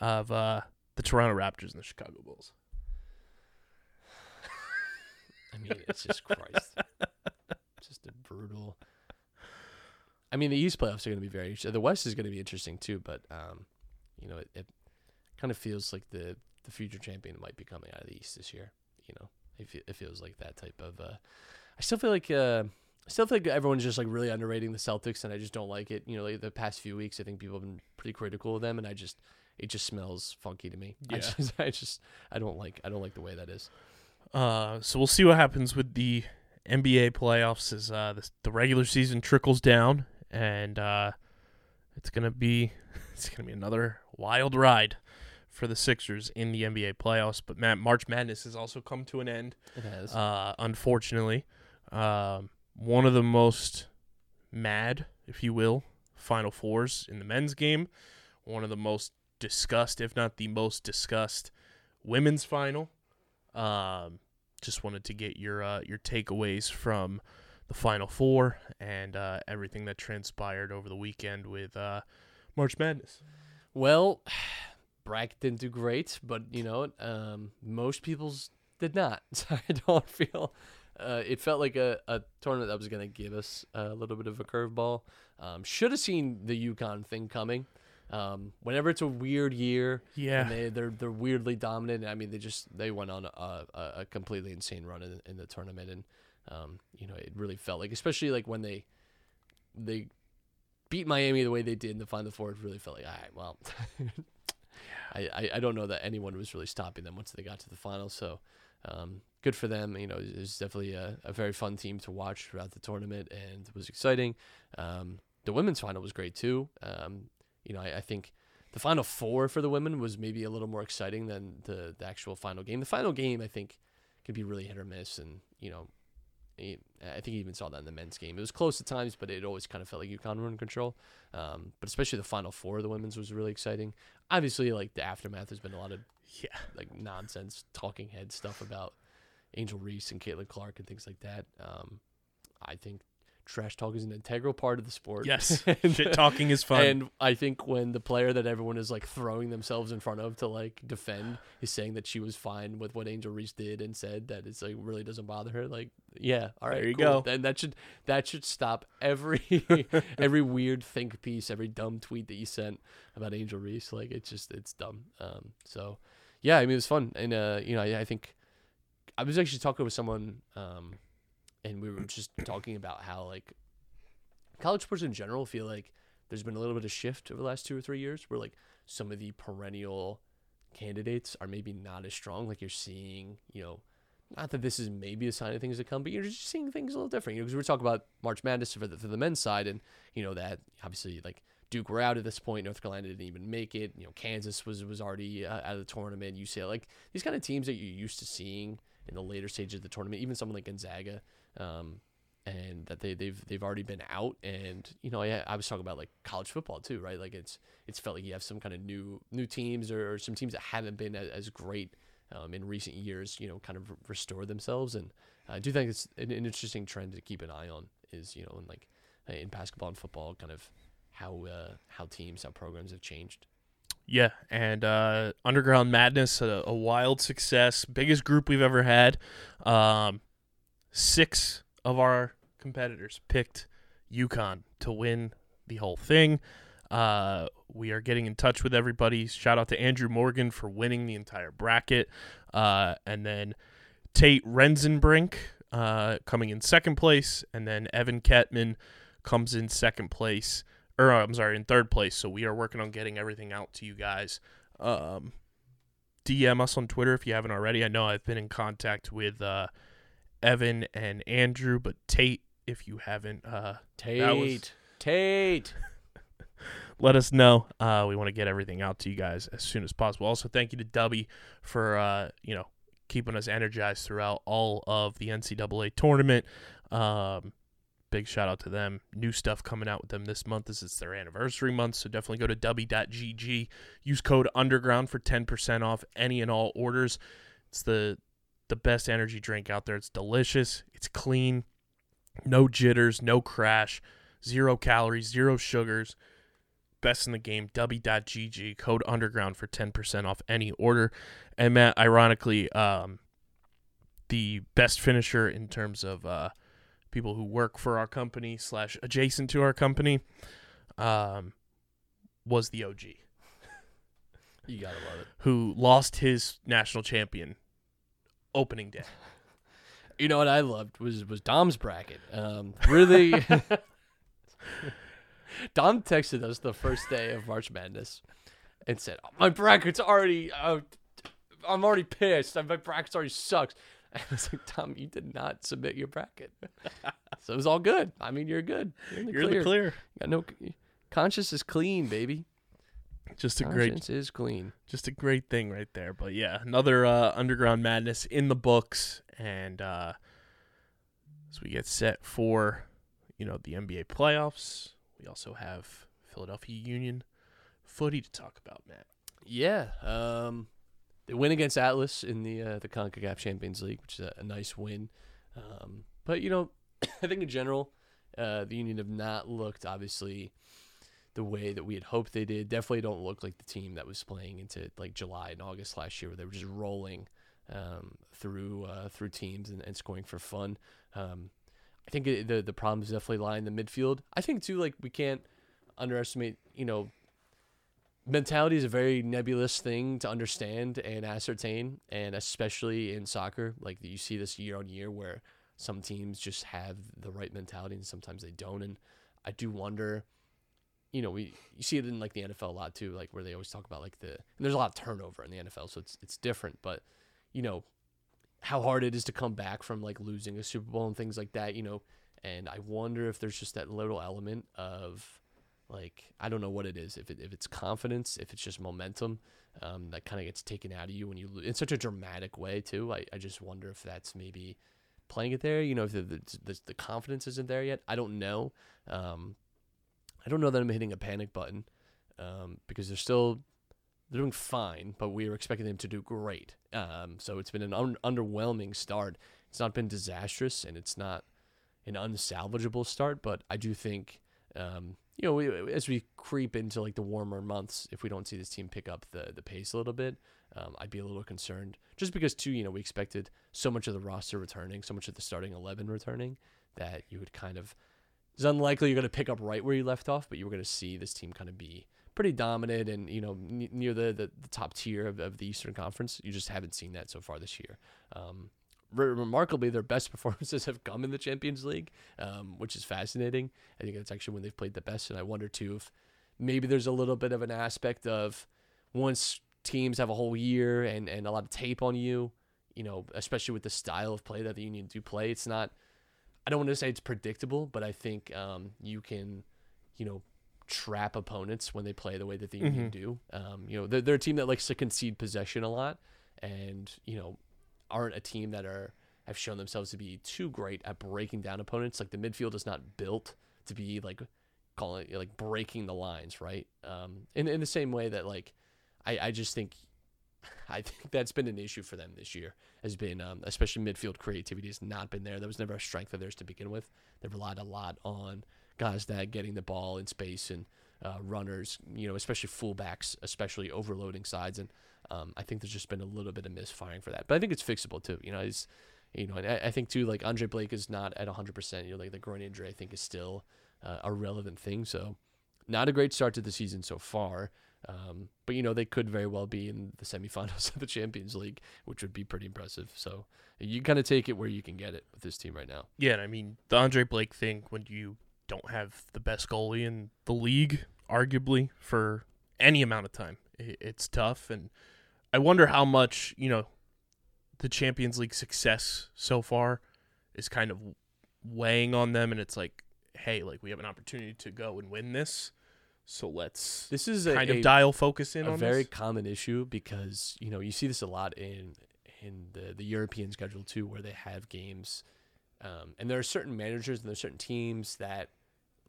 of uh, the Toronto Raptors and the Chicago Bulls. I mean, it's just Christ, just a brutal. I mean, the East playoffs are going to be very interesting. The West is going to be interesting too, but um, you know, it, it kind of feels like the. The future champion might be coming out of the East this year. You know, it, it feels like that type of. Uh, I still feel like uh, I still feel like everyone's just like really underrating the Celtics, and I just don't like it. You know, like the past few weeks, I think people have been pretty critical of them, and I just it just smells funky to me. Yeah. I just, I just I don't like I don't like the way that is. Uh, so we'll see what happens with the N B A playoffs as uh, the, the regular season trickles down, and uh, it's gonna be it's gonna be another wild ride for the Sixers in the N B A playoffs. But Matt, March Madness has also come to an end. It has. Uh, unfortunately. Um, one of the most mad, if you will, Final Fours in the men's game. One of the most discussed, if not the most discussed, women's final. Um, just wanted to get your uh, your takeaways from the Final Four and uh, everything that transpired over the weekend with uh, March Madness. Well... Brack didn't do great, but you know, um, most people's did not. So I don't feel uh, it felt like a, a tournament that was going to give us a little bit of a curveball. Um, should have seen the UConn thing coming. Um, whenever it's a weird year, yeah, and they, they're they're weirdly dominant. I mean, they just they went on a, a, a completely insane run in, in the tournament, and um, you know, it really felt like, especially like when they they beat Miami the way they did in the Final Four, it really felt like, all right, well. I, I don't know that anyone was really stopping them once they got to the finals. So um, good for them. You know, it was definitely a, a very fun team to watch throughout the tournament, and it was exciting. Um, the women's final was great too. Um, you know, I, I think the Final Four for the women was maybe a little more exciting than the, the actual final game. The final game, I think, could be really hit or miss. And, you know, I think you even saw that in the men's game. It was close at times, but it always kind of felt like UConn were in control. Um, but especially the Final Four of the women's was really exciting. Obviously, like the aftermath, there's been a lot of yeah, like nonsense talking head stuff about Angel Reese and Caitlin Clark and things like that. Um, I think trash talk is an integral part of the sport. Yes, and, shit talking is fun. And I think when the player that everyone is like throwing themselves in front of to like defend is saying that she was fine with what Angel Reese did and said that it's like really doesn't bother her. Like, yeah, all right, there you cool. go. And that should that should stop every every weird think piece, every dumb tweet that you sent about Angel Reese. Like, it's just it's dumb. Um, so yeah, I mean it was fun, and uh, you know, I, I think I was actually talking with someone. Um, And we were just talking about how, like, college sports in general feel like there's been a little bit of shift over the last two or three years where, like, some of the perennial candidates are maybe not as strong. Like, you're seeing, you know, not that this is maybe a sign of things to come, but you're just seeing things a little different. You know, because we were talking about March Madness for the, for the men's side, and, you know, that obviously, like, Duke were out at this point. North Carolina didn't even make it. You know, Kansas was, was already uh, out of the tournament. U C L A, like, these kind of teams that you're used to seeing in the later stages of the tournament, even someone like Gonzaga. Um, and that they they've they've already been out. And you know, I I was talking about like college football too, right? Like it's it's felt like you have some kind of new new teams or, or some teams that haven't been as, as great um, in recent years, you know, kind of restore themselves. And I do think it's an, an interesting trend to keep an eye on is, you know, and like in basketball and football, kind of how uh, how teams, how programs have changed. Yeah, and uh, Underground Madness, a, a wild success, biggest group we've ever had. Um, six of our competitors picked UConn to win the whole thing. Uh, we are getting in touch with everybody. Shout out to Andrew Morgan for winning the entire bracket. Uh, and then Tate Renzenbrink uh, coming in second place, and then Evan Kettman comes in second place. Or I'm sorry, in third place. So we are working on getting everything out to you guys. Um, D M us on Twitter if you haven't already. I know I've been in contact with uh, Evan and Andrew, but Tate, if you haven't, uh, Tate, that was... Tate, let us know. Uh, we want to get everything out to you guys as soon as possible. Also, thank you to Dubby for uh, you know, keeping us energized throughout all of the N C double A tournament. Um, Big shout out to them. New stuff coming out with them this month. This is their anniversary month, so definitely go to w dot g g. Use code UNDERGROUND for ten percent off any and all orders. It's the the best energy drink out there. It's delicious. It's clean. No jitters, no crash, zero calories, zero sugars. Best in the game, w dot g g, code UNDERGROUND for ten percent off any order. And, Matt, ironically, um, the best finisher in terms of uh, – people who work for our company slash adjacent to our company, um, was the O G. You gotta love it. Who lost his national champion opening day. You know what I loved was, was Dom's bracket. Um, really. Dom texted us the first day of March Madness and said, my bracket's already, uh, I'm already pissed. My bracket's already sucks. I was like, Tom, you did not submit your bracket. So it was all good. I mean, you're good. You're in the, you're clear. In the clear. You got no, conscience is clean, baby. Just a conscience great. Conscience is clean. Just a great thing right there. But yeah, another uh, Underground Madness in the books. And uh, as we get set for, you know, the N B A playoffs, we also have Philadelphia Union footy to talk about, Matt. Yeah. Um... They win against Atlas in the uh, the CONCACAF Champions League, which is a, a nice win. Um, but, you know, I think in general, uh, the Union have not looked, obviously, the way that we had hoped they did. Definitely don't look like the team that was playing into, like, July and August last year, where they were just rolling um, through uh, through teams and, and scoring for fun. Um, I think it, the, the problems definitely lie in the midfield. I think, too, like, we can't underestimate, you know, mentality is a very nebulous thing to understand and ascertain, and especially in soccer, like you see this year on year where some teams just have the right mentality and sometimes they don't. And I do wonder, you know, we you see it in like the N F L a lot too, like where they always talk about like the and there's a lot of turnover in the N F L, so it's it's different. But you know how hard it is to come back from like losing a Super Bowl and things like that, you know. And I wonder if there's just that little element of, like, I don't know what it is, if it, if it's confidence, if it's just momentum, um, that kind of gets taken out of you when you lose in such a dramatic way too. I, I just wonder if that's maybe playing it there, you know, if the the, the, the confidence isn't there yet. I don't know. Um, I don't know that I'm hitting a panic button, um, because they're still they're doing fine, but we were expecting them to do great. Um, so it's been an un- underwhelming start. It's not been disastrous, and it's not an unsalvageable start, but I do think. Um, you know, we, as we creep into like the warmer months, if we don't see this team pick up the, the pace a little bit, um, I'd be a little concerned just because too, you know, we expected so much of the roster returning, so much of the starting eleven returning that you would kind of, it's unlikely you're going to pick up right where you left off, but you were going to see this team kind of be pretty dominant and, you know, n- near the, the, the top tier of, of the Eastern Conference. You just haven't seen that so far this year. Um, remarkably, their best performances have come in the Champions League, um, which is fascinating. I think that's actually when they've played the best, and I wonder, too, if maybe there's a little bit of an aspect of once teams have a whole year and, and a lot of tape on you, you know, especially with the style of play that the Union do play, it's not, I don't want to say it's predictable, but I think um, you can, you know, trap opponents when they play the way that the mm-hmm. Union do. Um, you know, they're, they're a team that likes to concede possession a lot, and, you know, aren't a team that are have shown themselves to be too great at breaking down opponents. Like, the midfield is not built to be like calling it, like breaking the lines, right? Um, in in the same way that like I, I just think I think that's been an issue for them this year. Has been um, especially midfield creativity has not been there. That was never a strength of theirs to begin with. They've relied a lot on guys that getting the ball in space and uh, runners, you know, especially fullbacks, especially overloading sides. And um, I think there's just been a little bit of misfiring for that. But I think it's fixable too. You know, it's, you know, and I, I think too, like Andre Blake is not at one hundred percent. You know, like the groin injury, I think, is still uh, a relevant thing. So not a great start to the season so far. Um, but, you know, they could very well be in the semifinals of the Champions League, which would be pretty impressive. So you kind of take it where you can get it with this team right now. Yeah, and I mean, the Andre Blake thing, when you don't have the best goalie in the league, arguably, for any amount of time, it's tough. And I wonder how much, you know, the Champions League success so far is kind of weighing on them. And it's like, hey, like, we have an opportunity to go and win this. So let's this is a, kind of a, dial focus in a on a very this. common issue, because, you know, you see this a lot in in the, the European schedule too, where they have games, um, and there are certain managers and there are certain teams that,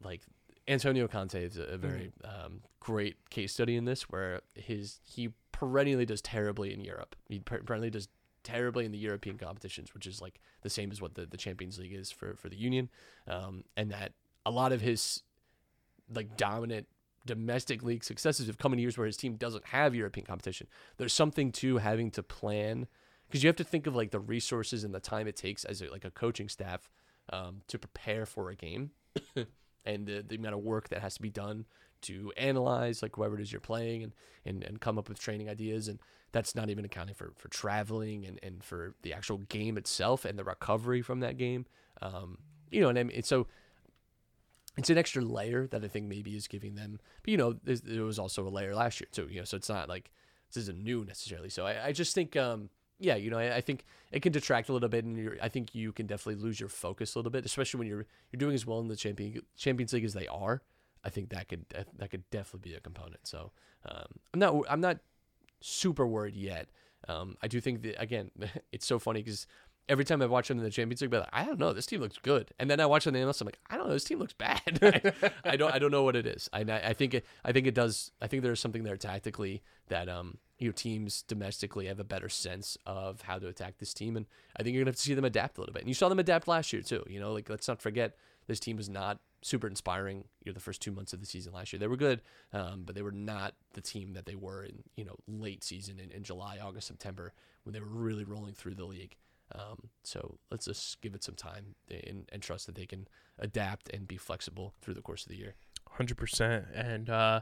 like, Antonio Conte is a, a very mm. um, great case study in this, where his he perennially does terribly in Europe. He perennially does terribly in the European competitions, which is like the same as what the, the Champions League is for for the Union, um, and that a lot of his like dominant domestic league successes have come in years where his team doesn't have European competition. There's something to having to plan, because you have to think of like the resources and the time it takes as a, like a coaching staff um, to prepare for a game and the, the amount of work that has to be done to analyze like whoever it is you're playing and, and, and come up with training ideas. And that's not even accounting for, for traveling and, and for the actual game itself and the recovery from that game. Um, you know, and, and so it's an extra layer that I think maybe is giving them. But, you know, there was also a layer last year too, you know, so it's not like this isn't new necessarily. So I, I just think, um, yeah, you know, I, I think it can detract a little bit, and you're, I think you can definitely lose your focus a little bit, especially when you're you're doing as well in the champion, Champions League as they are. I think that could that could definitely be a component. So um, I'm not I'm not super worried yet. Um, I do think that, again, it's so funny because every time I watch them in the Champions League, I'm like, I don't know, this team looks good. And then I watch on the analysts, I'm like, I don't know, this team looks bad. I, I don't, I don't know what it is. I, I think, it, I think it does. I think there's something there tactically that, um, you know, teams domestically have a better sense of how to attack this team, and I think you're gonna have to see them adapt a little bit. And you saw them adapt last year too. You know, like, let's not forget this team was not super inspiring. You know, the first two months of the season last year, they were good, um, but they were not the team that they were in, you know, late season in, in July, August, September, when they were really rolling through the league. Um, so let's just give it some time and, and trust that they can adapt and be flexible through the course of the year. one hundred percent. And uh,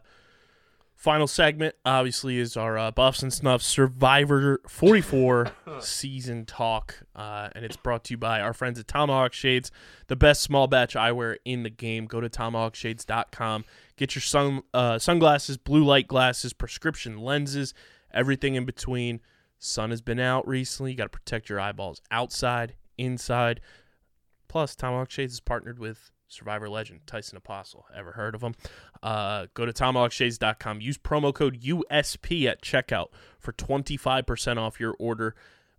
final segment, obviously, is our uh, Buffs and Snuffs Survivor forty-four season talk. Uh, and it's brought to you by our friends at Tomahawk Shades, the best small batch eyewear in the game. Go to tomahawk shades dot com. Get your sun uh, sunglasses, blue light glasses, prescription lenses, everything in between. Sun has been out recently. You got to protect your eyeballs outside, inside. Plus, Tomahawk Shades is partnered with Survivor legend Tyson Apostle. Ever heard of him? Uh, go to tomahawk shades dot com. Use promo code U S P at checkout for twenty-five percent off your order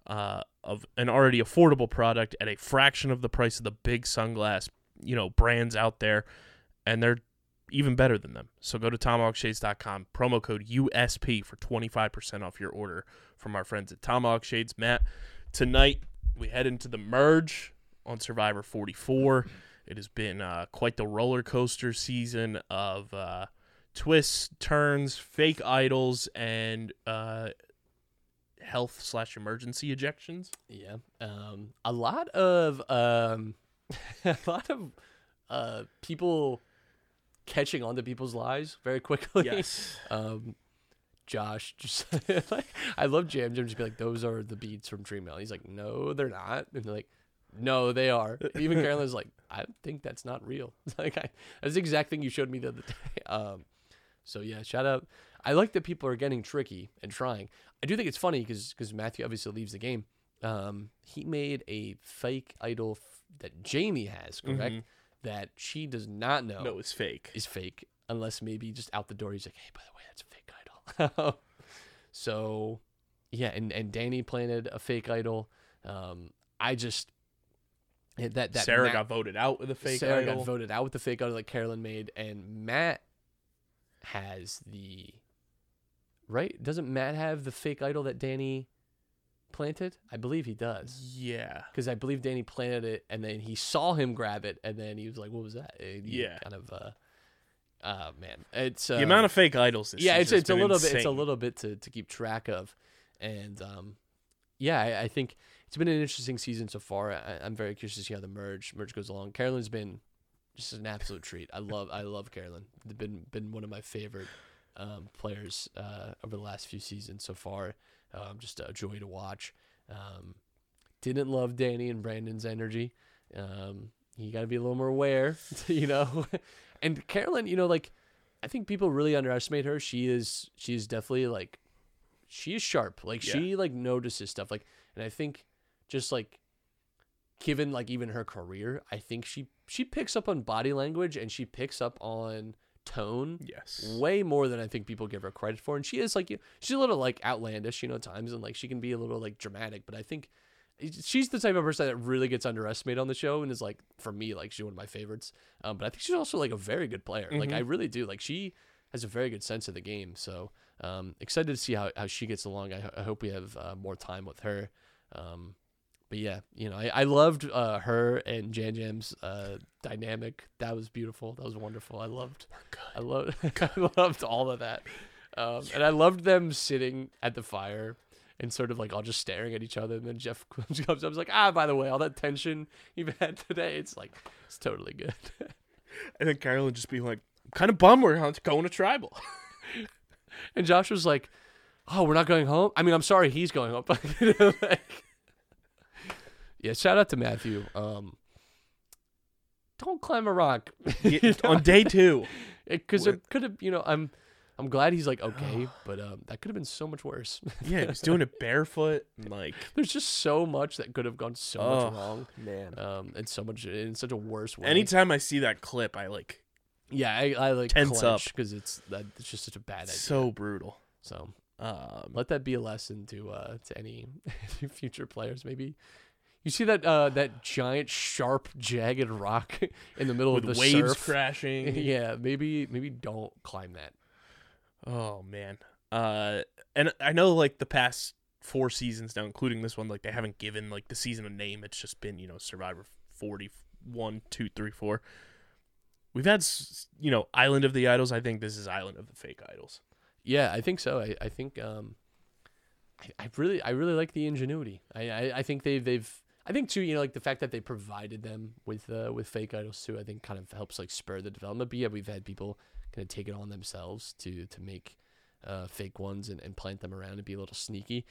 uh, of an already affordable product at a fraction of the price of the big sunglass, you know, brands out there. And they're even better than them. So go to tomahawk shades dot com, promo code U S P for twenty-five percent off your order from our friends at Tomahawk Shades. Matt, tonight we head into the merge on Survivor forty-four. It has been uh, quite the roller coaster season of uh, twists, turns, fake idols, and uh, health slash emergency ejections. Yeah. Um, a lot of, um, a lot of uh, people catching on to people's lives very quickly. Yes. Um, Josh, just like, I love Jam Jim just be like, those are the beats from Dream Mail. He's like, no, they're not. And they're like, no, they are. Even Carolyn's like, I think that's not real. Like, I, that's the exact thing you showed me the other day. Um, so yeah, shout out. I like that people are getting tricky and trying. I do think it's funny because because Matthew obviously leaves the game. Um, he made a fake idol f- that Jamie has, correct? Mm-hmm. That she does not know. No, it's fake. Is fake. Unless maybe just out the door, he's like, hey, by the way, that's a fake idol. So, yeah, and, and Danny planted a fake idol. Um, I just that that Sarah Matt, got voted out with the fake. Sarah idol. got voted out with the fake idol that Carolyn made, and Matt has the right. Doesn't Matt have the fake idol that Danny planted? I believe he does. Yeah, because I believe Danny planted it, and then he saw him grab it, and then he was like, "What was that?" And he yeah, kind of. Uh, Uh man, it's uh, the amount of fake idols. This yeah, it's it's a little insane. bit. It's a little bit to, to keep track of, and um, yeah, I, I think it's been an interesting season so far. I, I'm very curious to see how the merge merge goes along. Carolyn's been just an absolute treat. I love I love Carolyn. They've been been one of my favorite um, players uh, over the last few seasons so far. Um, just a joy to watch. Um, didn't love Danny and Brandon's energy. Um, you got to be a little more aware, you know. And Carolyn, you know, like, I think people really underestimate her. She is, she is definitely, like, she is sharp. Like, yeah. she, like, notices stuff. Like, and I think just, like, given, like, even her career, I think she, she picks up on body language and she picks up on tone. Yes. Way more than I think people give her credit for. And she is, like, you know, she's a little, like, outlandish, you know, at times. And, like, she can be a little, like, dramatic. But I think she's the type of person that really gets underestimated on the show and is, like, for me, like, she's one of my favorites. Um, but I think she's also, like, a very good player. Mm-hmm. Like, I really do. Like, she has a very good sense of the game. So, um, excited to see how, how she gets along. I, I hope we have uh, more time with her. Um, but, yeah, you know, I, I loved uh, her and Jan Jam's uh, dynamic. That was beautiful. That was wonderful. I loved I loved, I loved all of that. Um, and I loved them sitting at the fire and sort of like all just staring at each other. And then Jeff comes up and is like, ah, by the way, all that tension you've had today, it's like, it's totally good. And then Carolyn just being like, I'm kind of bummed we're going to tribal. And Josh was like, oh, we're not going home? I mean, I'm sorry, he's going home. Like, yeah, shout out to Matthew. Um, don't climb a rock. Yeah, on day two. Because it, it could have, you know, I'm... I'm glad he's like okay, but um, that could have been so much worse. Yeah, he was doing it barefoot. And like, there's just so much that could have gone so oh, much wrong, man. Um, and so much in such a worse way. Anytime I see that clip, I like, yeah, I, I like tense up because it's that it's just such a bad idea. So brutal. So um, let that be a lesson to uh, to any future players. Maybe you see that uh, that giant sharp jagged rock in the middle with of the waves surf crashing. Yeah, maybe maybe don't climb that. Oh man, uh, and I know like the past four seasons now, including this one, like they haven't given like the season a name. It's just been you know Survivor forty-one, two, three, four. We've had you know Island of the Idols. I think this is Island of the Fake Idols. Yeah, I think so. I, I think um, I, I really I really like the ingenuity. I, I, I think they've they've I think too you know like the fact that they provided them with uh, with fake idols too. I think kind of helps like spur the development. But yeah, we've had people kind of take it on themselves to to make uh, fake ones and, and plant them around and be a little sneaky,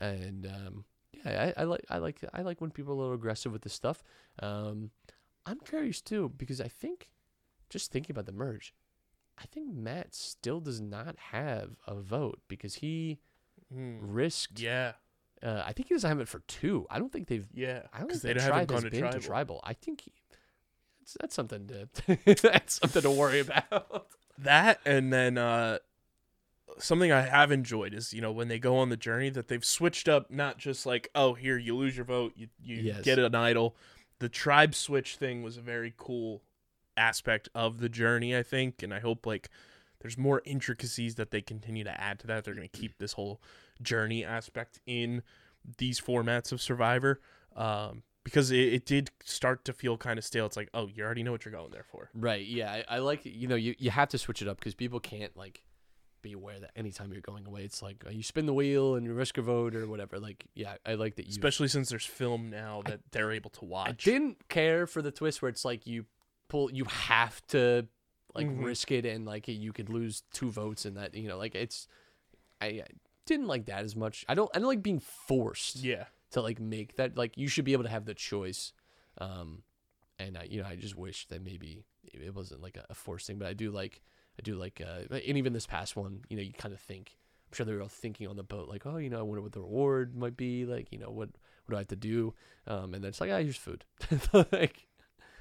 and um, yeah, I, I like I like I like when people are a little aggressive with this stuff. Um, I'm curious too because I think just thinking about the merge, I think Matt still does not have a vote because he mm. risked. Yeah, uh, I think he doesn't have it for two. I don't think they've. Yeah, I don't think they haven't gone to tribal. to tribal. I think he, that's, that's something to that's something to worry about. That and then uh, something I have enjoyed is, you know, when they go on the journey that they've switched up, not just like, oh, here, you lose your vote, you, you yes. get an idol. The tribe switch thing was a very cool aspect of the journey, I think. And I hope, like, there's more intricacies that they continue to add to that. They're going to keep this whole journey aspect in these formats of Survivor. Um Because it, it did start to feel kind of stale. It's like, oh, you already know what you're going there for. Right, yeah. I, I like, you know, you, you have to switch it up because people can't, like, be aware that anytime you're going away, it's like, you spin the wheel and you risk a vote or whatever. Like, yeah, I like that you... Especially since there's film now that I, they're able to watch. I didn't care for the twist where it's like you pull, you have to, like, mm-hmm. risk it and, like, you could lose two votes and that, you know, like, it's... I, I didn't like that as much. I don't, I don't like being forced. Yeah. To like make that like you should be able to have the choice, um, and I, you know I just wish that maybe it wasn't like a, a forced thing, but I do like I do like uh, and even this past one, you know, you kind of think I'm sure they were all thinking on the boat like, oh, you know, I wonder what the reward might be, like, you know, what what do I have to do, um, and then it's like, ah, here's food, like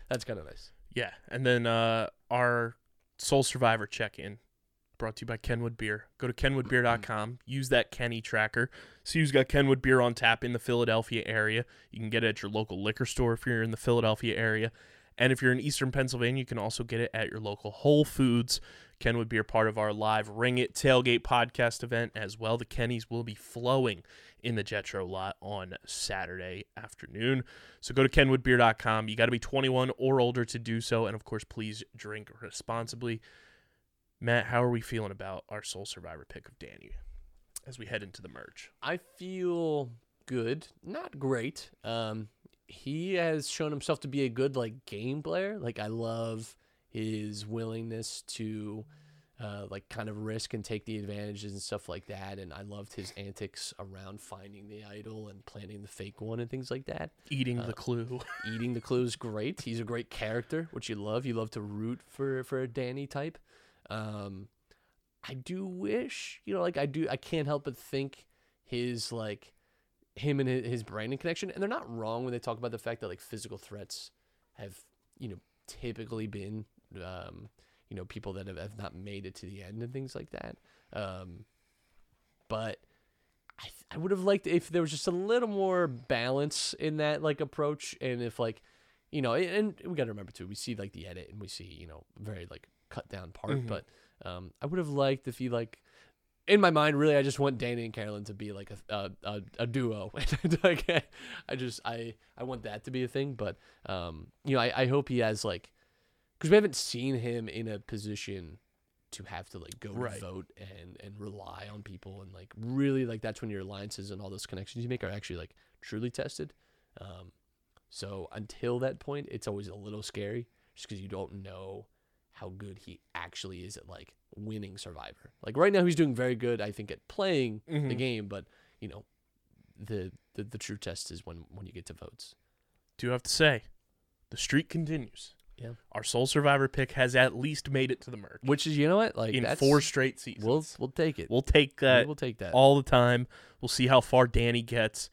that's kind of nice. Yeah, and then uh, our Soul Survivor check-in brought to you by Kenwood Beer. Go to kenwood beer dot com. Use that Kenny tracker. See who's got Kenwood Beer on tap in the Philadelphia area. You can get it at your local liquor store if you're in the Philadelphia area. And if you're in eastern Pennsylvania, you can also get it at your local Whole Foods. Kenwood Beer, part of our live Ring It Tailgate podcast event as well. The Kennys will be flowing in the Jetro lot on Saturday afternoon. So go to kenwood beer dot com. You got to be twenty-one or older to do so. And, of course, please drink responsibly. Matt, how are we feeling about our Soul Survivor pick of Danny as we head into the merge? I feel good. Not great. Um... He has shown himself to be a good, like, game player. Like, I love his willingness to, uh, like, kind of risk and take the advantages and stuff like that. And I loved his antics around finding the idol and planting the fake one and things like that. Eating uh, the clue. Eating the clue is great. He's a great character, which you love. You love to root for, for a Danny type. Um, I do wish, you know, like, I do, I can't help but think his, like, him and his Brandon connection, and they're not wrong when they talk about the fact that, like, physical threats have, you know, typically been, um, you know, people that have, have not made it to the end and things like that. Um, but I, th- I would have liked if there was just a little more balance in that, like, approach. And if, like, you know, and we got to remember too, we see, like, the edit and we see, you know, very, like, cut down part, mm-hmm. but, um, I would have liked if he, like, in my mind, really, I just want Danny and Carolyn to be, like, a a, a duo. I just, I, I want that to be a thing. But, um, you know, I, I hope he has, like, because we haven't seen him in a position to have to, like, go right. vote and, and rely on people. And, like, really, like, that's when your alliances and all those connections you make are actually, like, truly tested. Um, so until that point, it's always a little scary just because you don't know how good he actually is at, like, winning Survivor. Like, right now he's doing very good, I think, at playing mm-hmm. the game, but, you know, the, the the true test is when when you get to votes. Do have to say, the streak continues. Yeah. Our Soul Survivor pick has at least made it to the merge. Which is, you know what? Like, in that's, four straight seasons. We'll we'll take it. We'll take that. We'll take that all the time. We'll see how far Danny gets.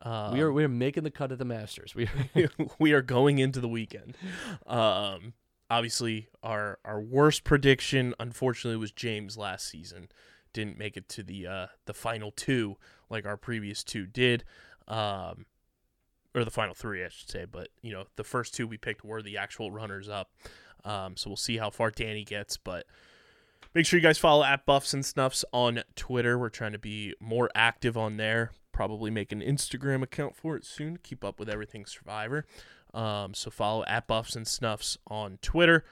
Um, we are we are making the cut at the Masters. We are we are going into the weekend. Um Obviously, our, our worst prediction, unfortunately, was James last season. Didn't make it to the uh, the final two like our previous two did. Um, or the final three, I should say. But, you know, the first two we picked were the actual runners-up. Um, so we'll see how far Danny gets. But make sure you guys follow at Buffs and Snuffs on Twitter. We're trying to be more active on there. Probably make an Instagram account for it soon to keep up with everything Survivor. Um, so follow at Buffs and Snuffs on Twitter.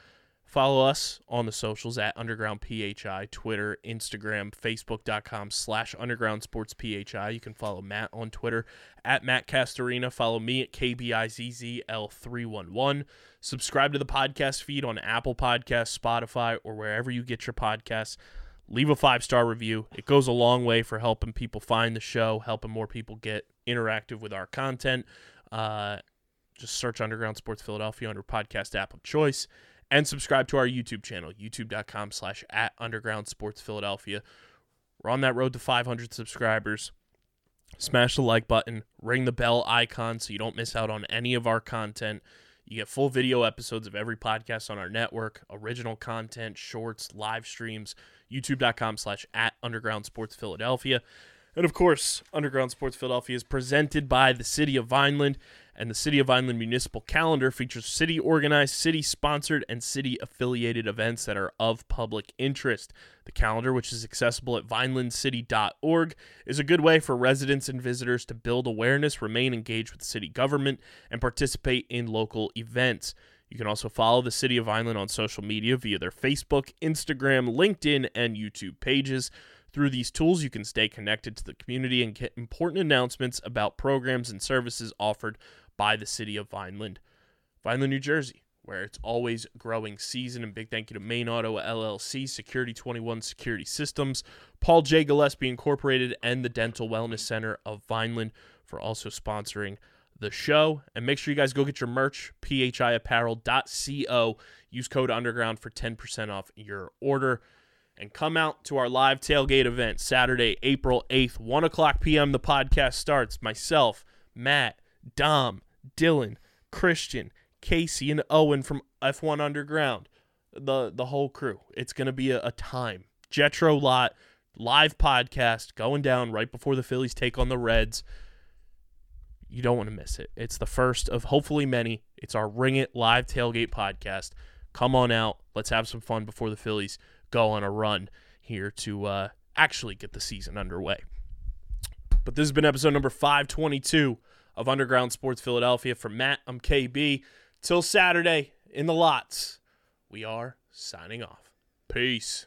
Follow us on the socials at Underground P H I, Twitter, Instagram, Facebook.com slash Underground Sports P H I. You can follow Matt on Twitter at Matt Castorina. Follow me at K B I Z Z L three one one. Subscribe to the podcast feed on Apple Podcasts, Spotify, or wherever you get your podcasts. Leave a five-star review. It goes a long way for helping people find the show, helping more people get interactive with our content. Uh, Just search Underground Sports Philadelphia under podcast app of choice and subscribe to our YouTube channel, youtube.com slash at Underground Sports Philadelphia. We're on that road to five hundred subscribers. Smash the like button, ring the bell icon so you don't miss out on any of our content. You get full video episodes of every podcast on our network, original content, shorts, live streams, youtube.com slash at Underground Sports Philadelphia. And, of course, Underground Sports Philadelphia is presented by the City of Vineland, and the City of Vineland Municipal Calendar features city-organized, city-sponsored, and city-affiliated events that are of public interest. The calendar, which is accessible at vineland city dot org, is a good way for residents and visitors to build awareness, remain engaged with city government, and participate in local events. You can also follow the City of Vineland on social media via their Facebook, Instagram, LinkedIn, and YouTube pages. Through these tools, you can stay connected to the community and get important announcements about programs and services offered by the City of Vineland. Vineland, New Jersey, where it's always growing season. And big thank you to Main Auto L L C, Security twenty-one Security Systems, Paul J. Gillespie Incorporated, and the Dental Wellness Center of Vineland for also sponsoring the show. And make sure you guys go get your merch, p h i apparel dot co. Use code Underground for ten percent off your order. And come out to our live tailgate event Saturday, April eighth, one o'clock p.m. The podcast starts. Myself, Matt, Dom, Dylan, Christian, Casey, and Owen from F one Underground. The the whole crew. It's going to be a, a time Jetro Lot live podcast going down right before the Phillies take on the Reds. You don't want to miss it. It's the first of hopefully many. It's our Ring It live tailgate podcast. Come on out. Let's have some fun before the Phillies go on a run here to uh, actually get the season underway. But this has been episode number five twenty-two of Underground Sports Philadelphia. For Matt, I'm K B. Till Saturday in the lots, we are signing off. Peace.